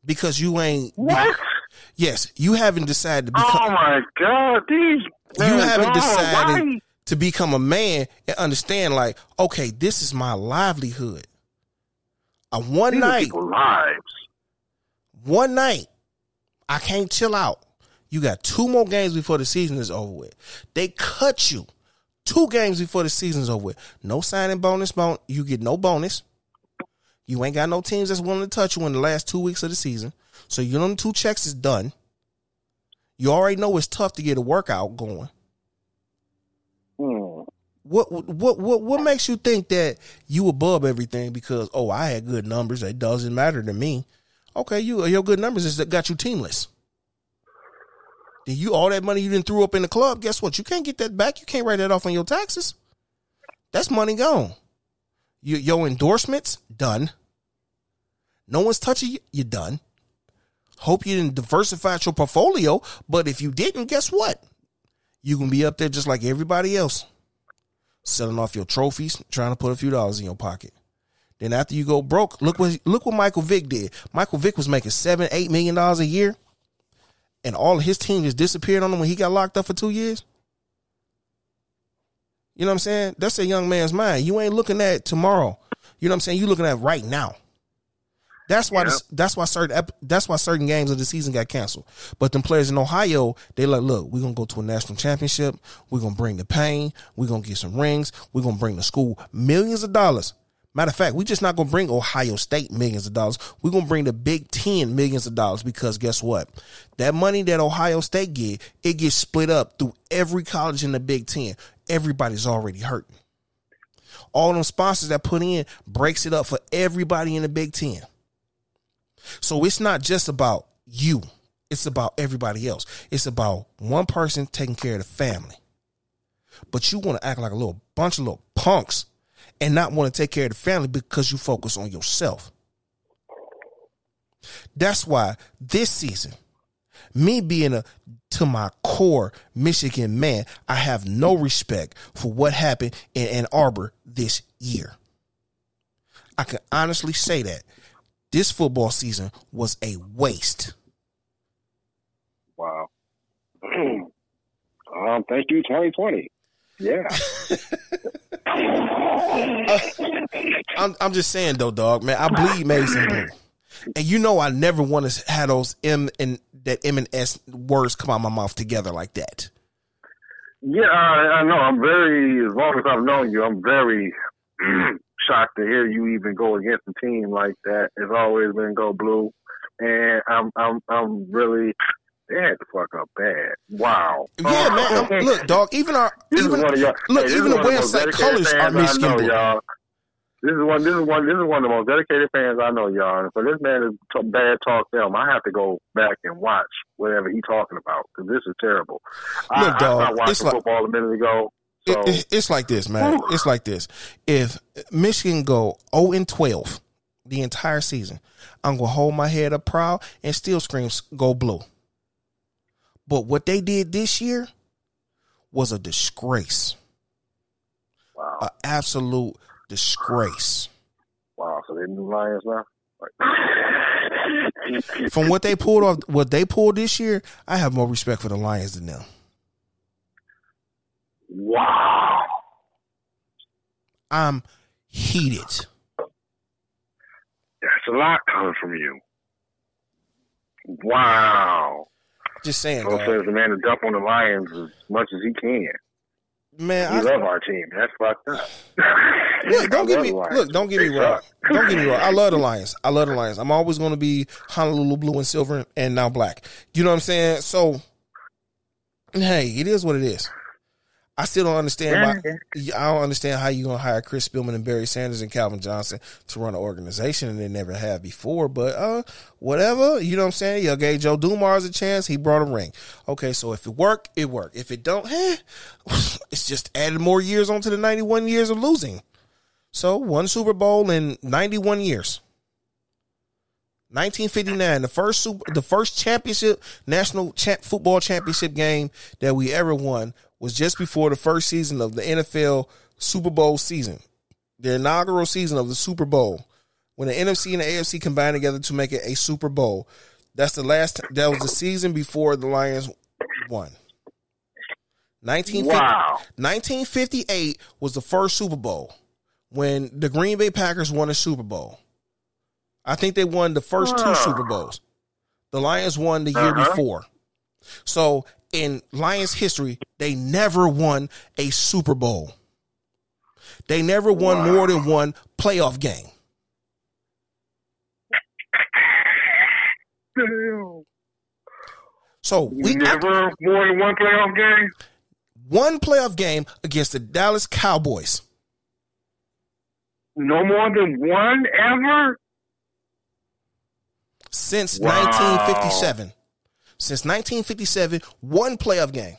Because you ain't... What? Yes, you haven't decided to become... Oh, my God. These, you haven't God, decided why? to become a man and understand, like, okay, this is my livelihood. Uh, one these night... lives. One night, I can't chill out. You got two more games before the season is over with. They cut you two games before the season is over with. No signing bonus. Bon- you get no bonus. You ain't got no teams that's willing to touch you in the last two weeks of the season. So you know two checks is done. You already know it's tough to get a workout going. Mm. What what what what makes you think that you above everything because, oh, I had good numbers. It doesn't matter to me. Okay, you your good numbers is that got you teamless. Then you all that money you didn't threw up in the club. Guess what? You can't get that back. You can't write that off on your taxes. That's money gone. You, your endorsements done. No one's touching you. You're done. Hope you didn't diversify your portfolio. But if you didn't, guess what? You can be up there just like everybody else, selling off your trophies, trying to put a few dollars in your pocket. Then after you go broke, look what look what Michael Vick did. Michael Vick was making seven, eight million dollars a year, and all of his team just disappeared on him when he got locked up for two years. You know what I'm saying? That's a young man's mind. You ain't looking at tomorrow. You know what I'm saying? You looking at right now. That's why. Yep. This, that's why certain. That's why certain games of the season got canceled. But them players in Ohio, they like, look, we're gonna go to a national championship. We're gonna bring the pain. We're gonna get some rings. We're gonna bring the school millions of dollars. Matter of fact, we're just not going to bring Ohio State millions of dollars. We're going to bring the Big Ten millions of dollars because guess what? That money that Ohio State get, it gets split up through every college in the Big Ten. Everybody's already hurting. All them sponsors that put in breaks it up for everybody in the Big Ten. So it's not just about you. It's about everybody else. It's about one person taking care of the family. But you want to act like a little bunch of little punks and not want to take care of the family because you focus on yourself. That's why this season, me being a to my core Michigan man, I have no respect for what happened in Ann Arbor this year. I can honestly say that this football season was a waste. Wow. um, thank you, twenty twenty. Yeah. uh, I'm, I'm just saying, though, dog, man, I bleed Mason Blue. And you know I never want to have those M and that M and S words come out of my mouth together like that. Yeah, I, I know. I'm very, as long as I've known you, I'm very shocked to hear you even go against a team like that. It's always been go blue, and I'm I'm I'm really bad to fuck up bad. Wow. Yeah, man. I'm, look, dog. Even our even look, hey, even the website colors are Michigan blue. Y'all. This is one. This is one. This is one of the most dedicated fans I know, y'all. And for this man is t- bad talk film, I have to go back and watch whatever he's talking about because this is terrible. I, Look, dog, I stopped watching like, football a minute ago. So. It, it, it's like this, man. It's like this. If Michigan go zero and twelve the entire season, I'm gonna hold my head up proud and still scream "Go Blue." But what they did this year was a disgrace. Wow, an absolute. Disgrace. Wow, so they new Lions now? Like. From what they pulled off, what they pulled this year, I have more respect for the Lions than them. Wow. I'm heated. That's a lot coming from you. Wow. Just saying. So says the man to dump on the Lions as much as he can. Man, we I love our team. That's fucked up. Look, don't get me look. Don't get me wrong. Don't get me wrong. I love the Lions. I love the Lions. I'm always going to be Honolulu blue and silver and now black. You know what I'm saying? So, hey, it is what it is. I still don't understand why. I don't understand how you're going to hire Chris Spielman and Barry Sanders and Calvin Johnson to run an organization, and they never have before. But uh, whatever, you know what I'm saying? You gave Joe Dumars a chance. He brought a ring. Okay, so if it worked, it worked. If it don't, eh, it's just added more years onto the ninety-one years of losing. So one Super Bowl in ninety-one years. nineteen fifty-nine, the first super, the first championship national champ, football championship game that we ever won was just before the first season of the N F L Super Bowl season, the inaugural season of the Super Bowl, when the N F C and the A F C combined together to make it a Super Bowl. That's the last. That was the season before the Lions won. nineteen fifty, wow. nineteen fifty-eight was the first Super Bowl when the Green Bay Packers won a Super Bowl. I think they won the first two Super Bowls. The Lions won the year uh-huh. before. So in Lions history, they never won a Super Bowl. They never won wow. more than one playoff game. Damn. So we never I, more than one playoff game. One playoff game against the Dallas Cowboys. No more than one ever. Since wow. nineteen fifty-seven. Since nineteen fifty-seven, one playoff game.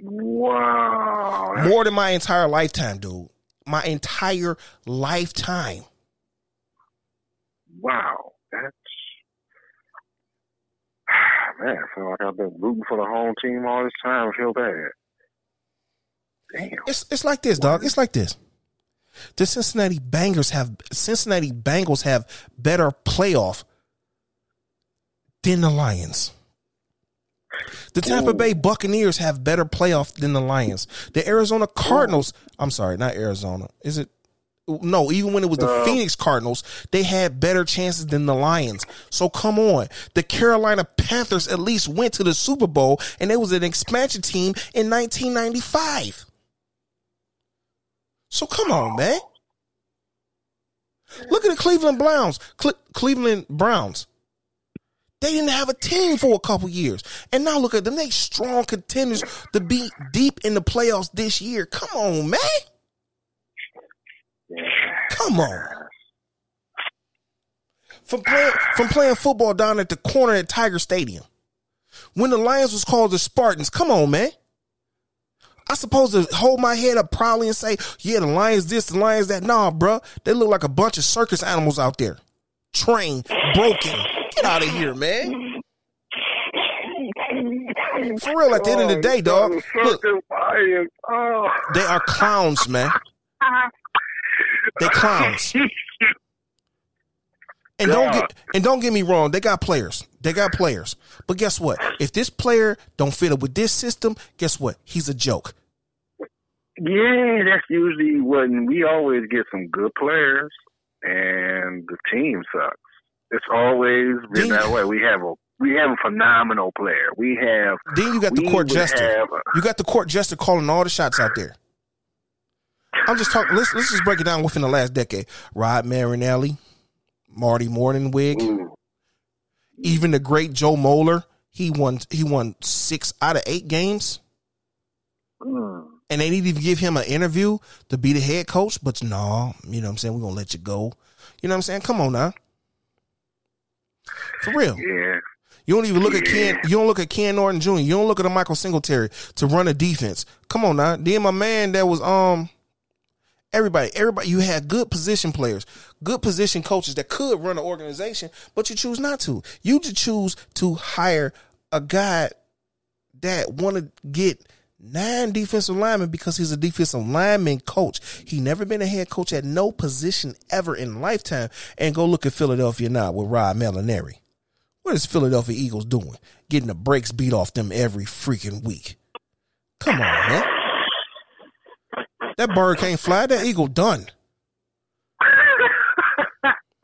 Wow. More than my entire lifetime, dude. My entire lifetime. Wow. That's... Man, I feel like I've been rooting for the home team all this time. I feel bad. Damn. It's, it's like this, dog. It's like this. The Cincinnati Bengals have Cincinnati Bengals have better playoff than the Lions. The Tampa Ooh. Bay Buccaneers have better playoff than the Lions. The Arizona Cardinals, Ooh. I'm sorry, not Arizona. Is it? No, even when it was the uh, Phoenix Cardinals, they had better chances than the Lions. So come on. The Carolina Panthers at least went to the Super Bowl, and it was an expansion team in nineteen ninety-five. So come on, man. Look at the Cleveland Browns. Cle- Cleveland Browns. They didn't have a team for a couple years. And now look at them. They strong contenders to be deep in the playoffs this year. Come on, man. Come on. From, play- from playing football down at the corner at Tiger Stadium. When the Lions was called the Spartans. Come on, man. I supposed to hold my head up proudly and say, yeah, the Lions this, the Lions that. Nah, bro. They look like a bunch of circus animals out there. Trained, broken. Get out of here, man. For real, at the end of the day, dog. Look, they are clowns, man. They clowns. And don't get and don't get me wrong, they got players. They got players. But guess what? If this player don't fit up with this system, guess what? He's a joke. Yeah, that's usually when we always get some good players and the team sucks. It's always been that way. We have a we have a phenomenal player. We have Then you got the court jester. A, you got the court jester calling all the shots out there. I'm just talking let's let's just break it down within the last decade. Rod Marinelli, Marty Morningwig, Ooh. even the great Joe Moeller, he won he won six out of eight games. Mm. And they need to give him an interview to be the head coach, but no, you know what I'm saying, we're gonna let you go. You know what I'm saying? Come on now. For real. Yeah. You don't even look yeah. at Ken you don't look at Ken Norton Junior You don't look at a Michael Singletary to run a defense. Come on now. Then my man that was um Everybody, everybody, you had good position players, good position coaches that could run an organization, but you choose not to. You just choose to hire a guy that want to get nine defensive linemen because he's a defensive lineman coach. He never been a head coach at no position ever in lifetime. And go look at Philadelphia now with Rod Marinelli. What is Philadelphia Eagles doing? Getting the brakes beat off them every freaking week. Come on, man. That bird can't fly. That eagle done.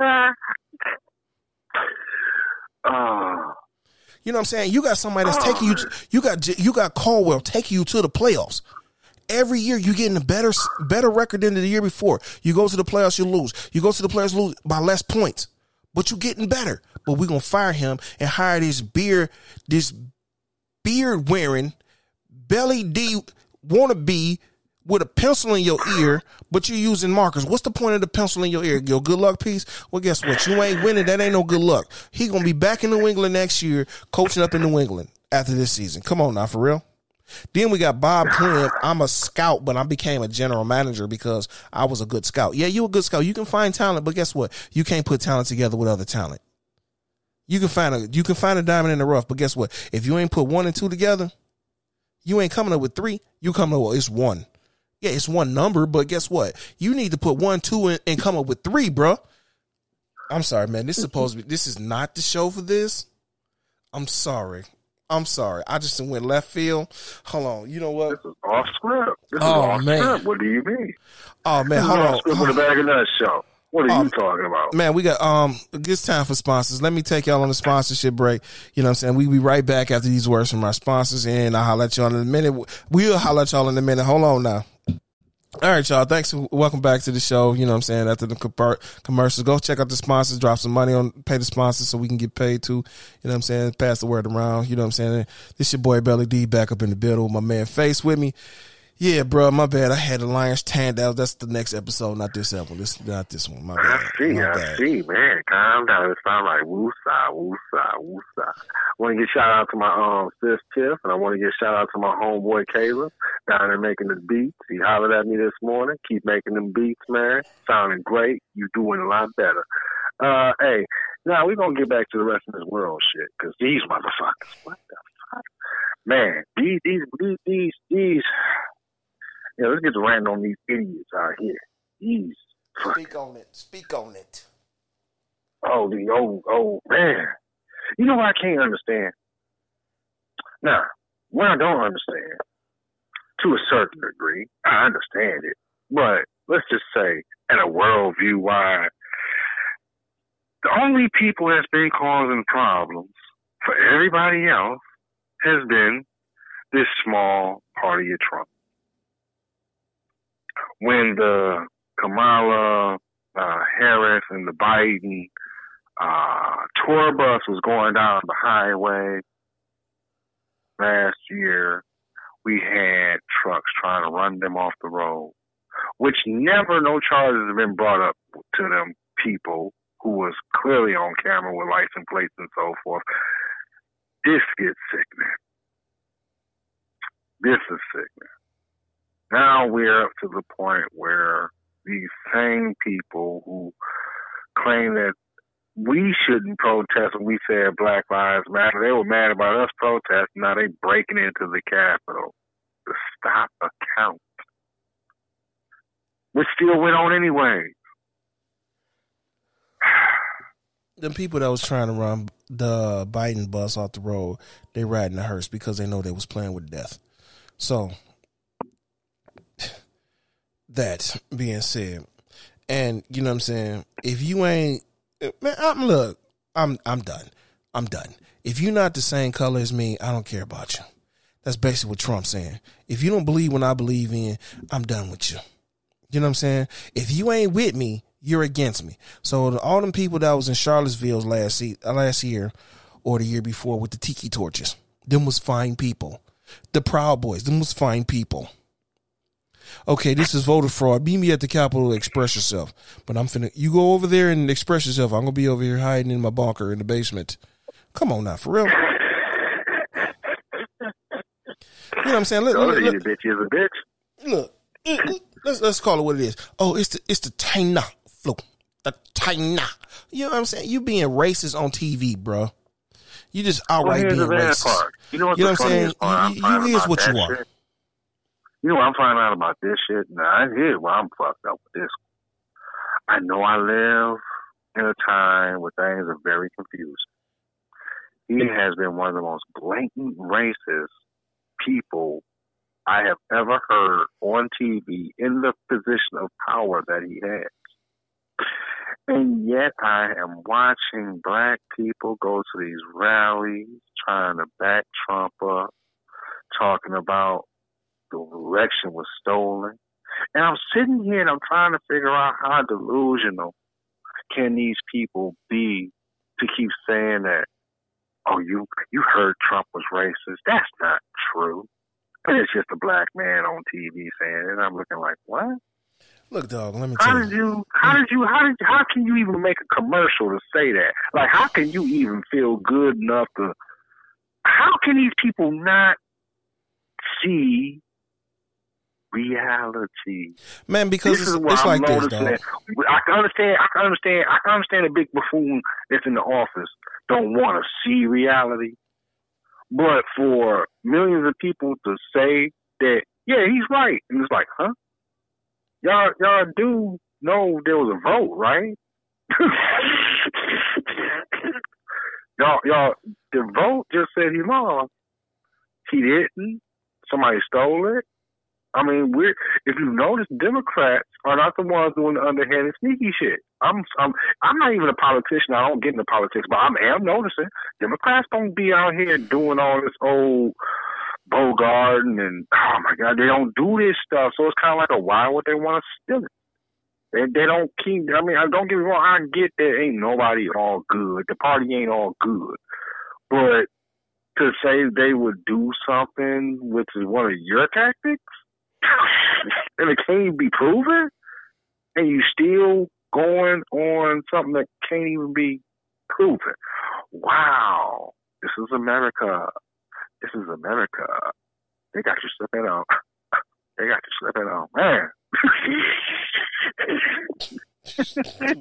uh, you know what I'm saying? You got somebody that's uh, taking you. To, you got you got Caldwell taking you to the playoffs. Every year you getting a better better record than the year before. You go to the playoffs, you lose. You go to the playoffs, lose by less points, but you getting better. But we are gonna fire him and hire this beard, this beard wearing, Belly D. wannabe. With a pencil in your ear, but you're using markers. What's the point of the pencil in your ear? Your good luck piece? Well, guess what? You ain't winning. That ain't no good luck. He going to be back in New England next year, coaching up in New England after this season. Come on now, for real. Then we got Bob Quinn. I'm a scout, but I became a general manager because I was a good scout. Yeah, you a good scout. You can find talent, but guess what? You can't put talent together with other talent. You can find a, you can find a diamond in the rough, but guess what? If you ain't put one and two together, you ain't coming up with three. You coming up with it's one. Yeah, it's one number, but guess what? You need to put one, two, in, and come up with three, bro. I'm sorry, man. This is supposed to be. This is not the show for this. I'm sorry. I'm sorry. I just went left field. Hold on. You know what? This is off script. This oh, is off man. script. What do you mean? Oh man, hold on. Off script with a bag of nuts show. What are um, you talking about? Man, we got um. It's time for sponsors. Let me take y'all on the sponsorship break. You know what I'm saying? We be right back after these words from our sponsors, and I'll holler at y'all in a minute. We'll holler at y'all in a minute. Hold on now. All right, y'all. Thanks. Welcome back to the show. You know what I'm saying? After the commercials, go check out the sponsors. Drop some money on, pay the sponsors so we can get paid too. You know what I'm saying? Pass the word around. You know what I'm saying? This your boy Belly D back up in the building with my man Face with me. Yeah, bro, my bad. I had a Lions tan. That, that's the next episode, not this episode. This, not this one. My bad. I see, my I bad. see, man. Calm down. It sounds like woosah, woosah, woosah. I want to get shout out to my um sis Tiff, and I want to get shout out to my homeboy Caleb down there making the beats. He hollered at me this morning. Keep making them beats, man. Sounding great. You doing a lot better. Uh, hey, now we're gonna get back to the rest of this world shit because these motherfuckers, what the fuck, man? These, these, these, these, these. Yeah, let's get to rant on these idiots out here. These Speak on it. Speak on it. Oh, the old, old man. You know what I can't understand? Now, what I don't understand, to a certain degree, I understand it. But let's just say, at a worldview-wide, the only people that's been causing problems for everybody else has been this small party of Trump. When the Kamala uh, Harris and the Biden uh, tour bus was going down the highway last year, we had trucks trying to run them off the road, which never, no charges have been brought up to them people who was clearly on camera with license plates and so forth. This gets sickening. This is sickening. Now we're up to the point where these same people who claim that we shouldn't protest when we said Black Lives Matter, they were mad about us protesting, now they breaking into the Capitol to stop a count, which still went on anyway. them people that was trying to run the Biden bus off the road, they riding the hearse because they know they was playing with death. So that being said, and you know what I'm saying, if you ain't, man, I'm look, I'm I'm done. I'm done. If you're not the same color as me, I don't care about you. That's basically what Trump's saying. If you don't believe what I believe in, I'm done with you. You know what I'm saying? If you ain't with me, you're against me. So all them people that was in Charlottesville last last year or the year before with the tiki torches, them was fine people. The Proud Boys, them was fine people. Okay, this is voter fraud. Meet me at the Capitol to express yourself. But I'm finna, you go over there and express yourself. I'm gonna be over here hiding in my bunker in the basement. Come on now, for real. You know what I'm saying? Look, look, look, bitch is a bitch. Look, look, let's let's call it what it is. Oh, it's the it's the China flu, the China. You know what I'm saying? You being racist on T V, bro. You just outright well, being racist. Part. You know, you know what I'm saying? Part, you I'm you is what you are. Shit. You know what I'm finding out about this shit? Now, nah, here's why I'm fucked up with this. I know I live in a time where things are very confusing. He has been one of the most blatant racist people I have ever heard on T V in the position of power that he has. And yet I am watching black people go to these rallies trying to back Trump up, talking about the election was stolen. And I'm sitting here and I'm trying to figure out how delusional can these people be to keep saying that, oh, you you heard Trump was racist. That's not true. But it's just a black man on T V saying it. And I'm looking like, what? Look, dog, let me how tell did you. you. How did you, how did you, how can you even make a commercial to say that? Like, how can you even feel good enough to, how can these people not see reality, man? Because this it's, is it's like this, dog. I can understand. I can understand. I can understand a big buffoon that's in the office don't want to see reality, but for millions of people to say that, yeah, he's right, and it's like, huh? Y'all, y'all do know there was a vote, right? y'all, y'all, the vote just said he lost. He didn't. Somebody stole it. I mean, we're if you notice, Democrats are not the ones doing the underhanded, sneaky shit. I'm, I'm, I'm not even a politician. I don't get into politics, but I am noticing Democrats don't be out here doing all this old Bogart and oh my God, they don't do this stuff. So it's kind of like a why would they want to steal it? They, they don't keep. I mean, don't get me wrong. I get that ain't nobody all good. The party ain't all good, but to say they would do something, which is one of your tactics, and it can't be proven, and you still going on something that can't even be proven. Wow. This is America. This is America. They got you slipping on. They got you slipping on. Man.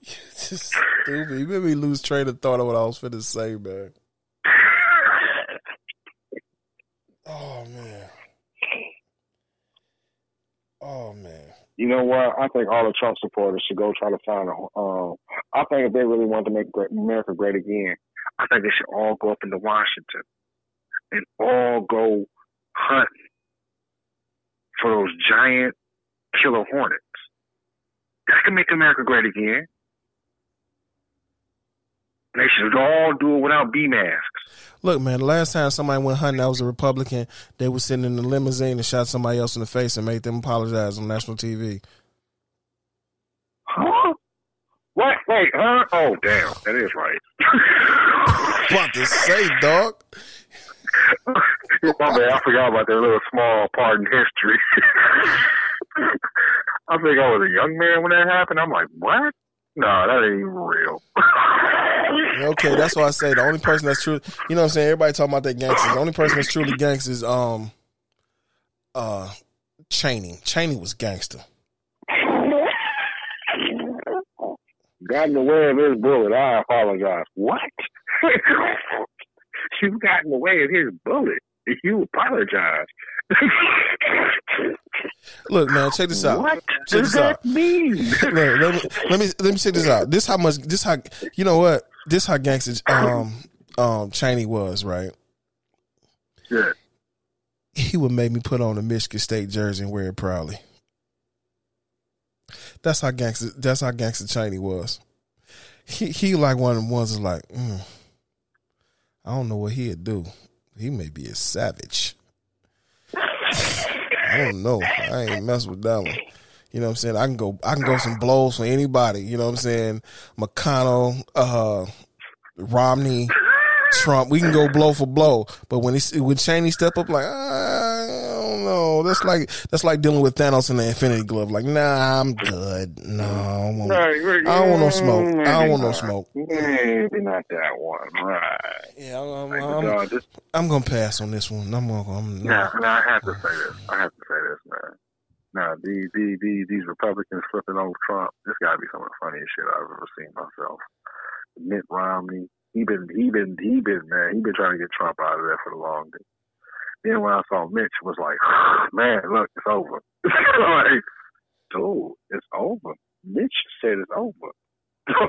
This is stupid. You made me lose train of thought of what I was finna say, man. Oh, man. Oh, man. You know what? I think all the Trump supporters should go try to find a... Um, I think if they really want to make great, America great again, I think they should all go up into Washington and all go hunting for those giant killer hornets. That can make America great again. They should all do it without B masks. Look, man, the last time somebody went hunting, I was a Republican. They were sitting in a limousine and shot somebody else in the face and made them apologize on national T V. Huh? What? Wait, huh? Oh, damn. That is right. What to say, dog? My bad. I forgot about that little small part in history. I think I was a young man when that happened. I'm like, what? No, that ain't even real. Okay, that's why I say the only person that's true, you know what I'm saying, everybody talking about that gangster. The only person that's truly gangster is um, uh, Chaney. Chaney was gangster. Got in the way of his bullet. I apologize. What? You got in the way of his bullet. You apologize. Look, man, check this out. What check does this that out. mean? Look, let, me, let me let me check this out. This how much. This how you know what? This how gangster um um Chaney was, right? Yeah. He would make me put on a Michigan State jersey and wear it proudly. That's how gangster. That's how gangster Chaney was. He he like one of the ones that's like, mm, I don't know what he'd do. He may be a savage. I don't know. I ain't mess with that one. You know what I'm saying? I can go. I can go some blows for anybody. You know what I'm saying? McConnell, uh, Romney, Trump. We can go blow for blow. But when he, when Chaney step up, like I don't know. That's like that's like dealing with Thanos in the Infinity Glove. Like, nah, I'm good. No, I don't want, I don't want no smoke. I don't want no smoke. Maybe not that one, right? Yeah, I'm, I'm, I'm, I'm gonna pass on this one. I'm gonna. I'm, nah, nah, I have to say this. I have to say this, man. Now, these, these, these Republicans flipping on Trump, this got to be some of the funniest shit I've ever seen myself. Mitt Romney, he been, he been, he been, man, he been trying to get Trump out of there for the long day. Then when I saw Mitch, was like, man, look, it's over. Like, dude, it's over. Mitch said it's over.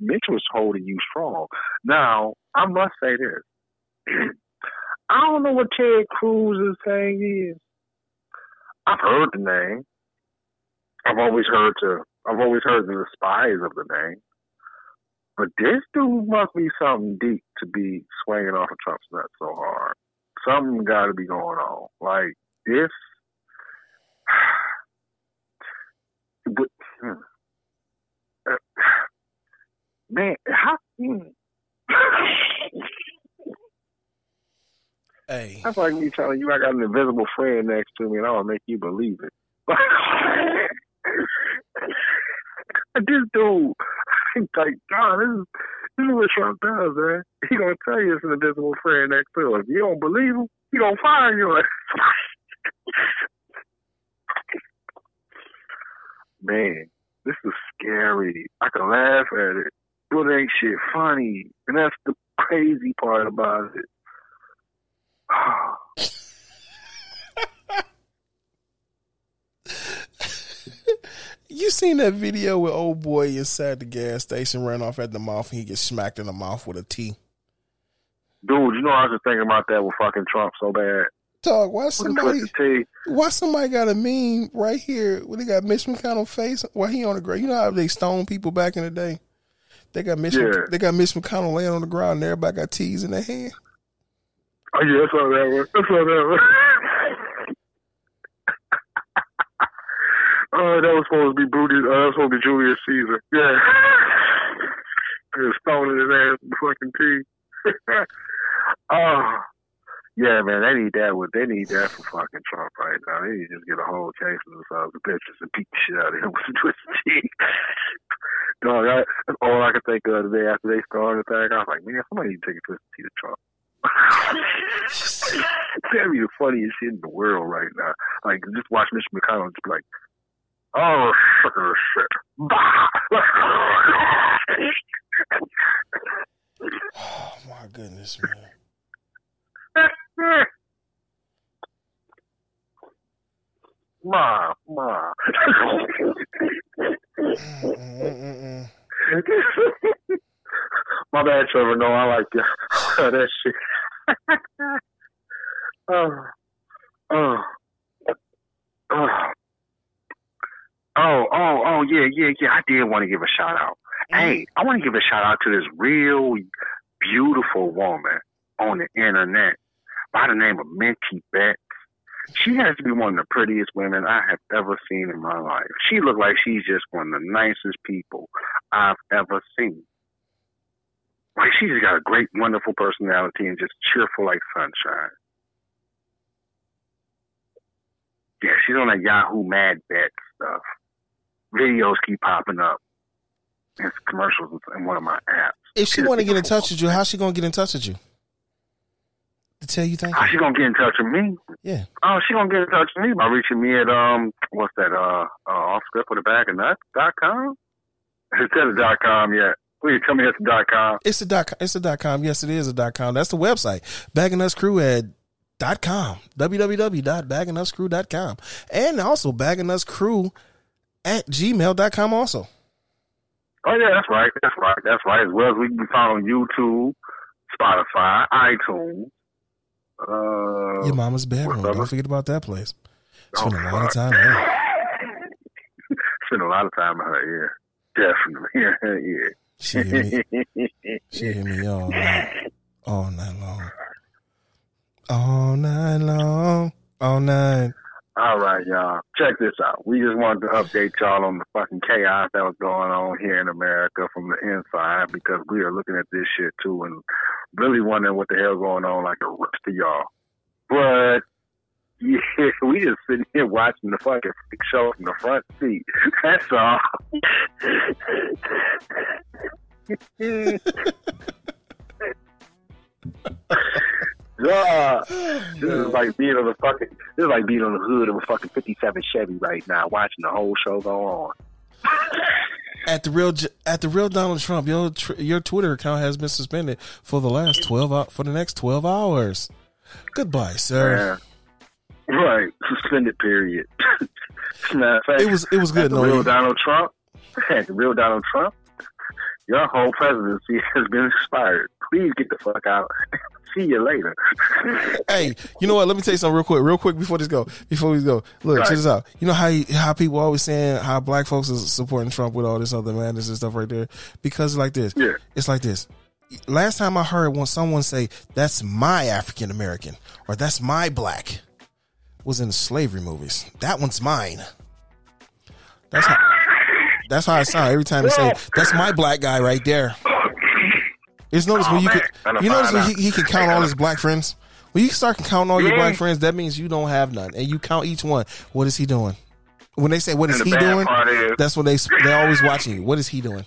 Mitch was holding you strong. Now, I must say this. I don't know what Ted Cruz's thing is. I've heard the name. I've always heard to. I've always heard the despise of the name. But this dude must be something deep to be swinging off of Trump's nut so hard. Something got to be going on. Like this. But, uh, man, how? Hey. That's like me telling you I got an invisible friend next to me and I'll make you believe it. This dude, like, God, this is, this is what Trump does, man. He gonna tell you it's an invisible friend next to him. If you don't believe him, he gonna fire you. Man, this is scary. I can laugh at it, but it ain't shit funny. And that's the crazy part about it. You seen that video where old boy inside the gas station ran off at the mouth and he gets smacked in the mouth with a T? Dude, you know I was just thinking about that with fucking Trump so bad. Dog, why somebody why somebody got a meme right here where they got Mitch McConnell face while he on the ground? You know how they stoned people back in the day? They got Mitch yeah. They got Mitch McConnell laying on the ground and everybody got T's in their hand. Oh, yeah, that's all that was. That's all that was. Oh, that was supposed to be Brutus. Uh, that was supposed to be Julius Caesar. Yeah. He was stoning his ass with fucking pee. Oh. Yeah, man, they need that with, they need that for fucking Trump right now. They need to just get a whole case of themselves and pictures and beat the shit out of him with some Twisted Tea. Dog, I, that's all I could think of today after they started the thing. I was like, man, somebody need to take a Twisted Tea to Trump. That'd be the funniest shit in the world right now. Like, just watch Mitch McConnell and just be like, oh, sugar shit. Oh, my goodness, man. Ma, ma. Mm-mm-mm-mm. My bad, Trevor. No, I like that. That shit. Oh, oh, oh, oh, oh, yeah, yeah, yeah. I did want to give a shout out. Hey, I want to give a shout out to this real beautiful woman on the internet by the name of Minty Betts. She has to be one of the prettiest women I have ever seen in my life. She looked like she's just one of the nicest people I've ever seen. Like, she's got a great, wonderful personality and just cheerful like sunshine. Yeah, she's on that Yahoo Mad Bet stuff. Videos keep popping up. It's commercials in one of my apps. If she want to get in touch with you, how's she going to get in touch with you? To tell you things? How's she going to get in touch with me? Yeah. Oh, she going to get in touch with me by reaching me at, um, what's that, uh, uh off script with a bag of nuts dot com? It's at a dot com yet. Please tell me that's a dot com. It's a dot com. It's a dot com. Yes, it is a dot com. That's the website. Bagging Us Crew at dot com, w w w dot bag and us crew dot com, and also bag and us crew at gmail dot com also. Oh yeah, that's right, that's right, that's right. As well as we can be found on YouTube, Spotify, iTunes. Uh, Your mama's bedroom. Don't forget about that place. Spend a lot of time there. Spend a lot of time in her ear. Definitely in her ear. She hit me. She hit me all night, all night long, all night long, all night. All right, y'all. Check this out. We just wanted to update y'all on the fucking chaos that was going on here in America from the inside, because we are looking at this shit too and really wondering what the hell going on like the rest of y'all. But yeah, we just sitting here watching the fucking show from the front seat. That's all. Yeah. This is like being on the fucking this is like being on the hood of a fucking fifty-seven Chevy right now, watching the whole show go on. At the real, at the real Donald Trump, your your Twitter account has been suspended for the last twelve for the next twelve hours. Goodbye, sir. Yeah. Right, suspended period. Fact, it was it was good. At no, the real you... Donald Trump, at the real Donald Trump, your whole presidency has been expired. Please get the fuck out. See you later. Hey, you know what? Let me tell you something real quick, real quick before this go. Before we go, look, right. Check this out. You know how you, how people always saying how black folks is supporting Trump with all this other madness and stuff right there, because it's like this. Yeah. It's like this. Last time I heard when someone say that's my African American or that's my black was in the slavery movies. That one's mine. That's how. That's how I sound every time they say that's my black guy right there. It's notice oh, when you man. can, you notice when he, he can count all his black friends. When you start counting all yeah. your black friends, that means you don't have none, and you count each one. What is he doing? When they say what is he doing, is, that's when they they're always watching you. What is he doing?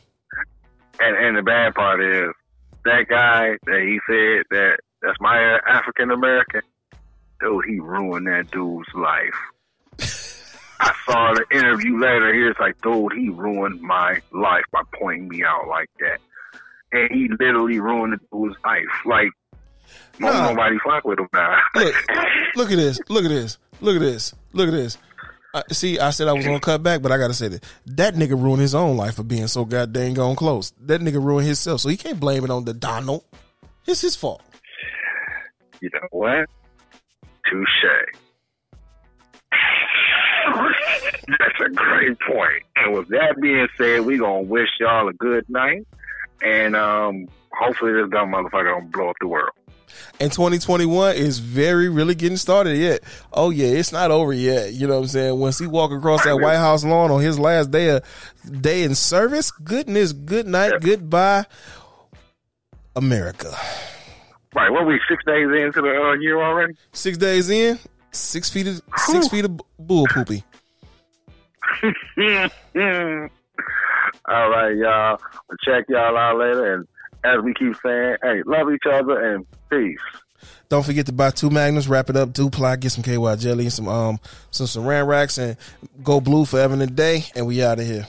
And and the bad part is that guy that he said that that's my African American dude. He ruined that dude's life. I saw the interview later. He was like, dude, he ruined my life by pointing me out like that. And he literally ruined his life. Like, no, nobody fuck with him now. Look, look at this. Look at this. Look at this. Look at this. Uh, see, I said I was going to cut back, but I got to say this. That nigga ruined his own life for being so goddamn gone close. That nigga ruined himself. So he can't blame it on the Donald. It's his fault. You know what? Touche. That's a great point. And with that being said, we're going to wish y'all a good night. And um, hopefully this dumb motherfucker don't blow up the world. And twenty twenty-one is very, really getting started yet. Oh, yeah, it's not over yet. You know what I'm saying? Once he walk across that White House lawn on his last day of, day in service, goodness, good night, yeah. Goodbye, America. Right, what are we, six days into the uh, year already? Six days in, six feet of, six feet of bull poopy. All right, y'all. We'll check y'all out later. And as we keep saying, hey, love each other and peace. Don't forget to buy two magnums, wrap it up, do plot, get some K Y jelly and some um some saran wraps, and go blue forever and a day. And we out of here.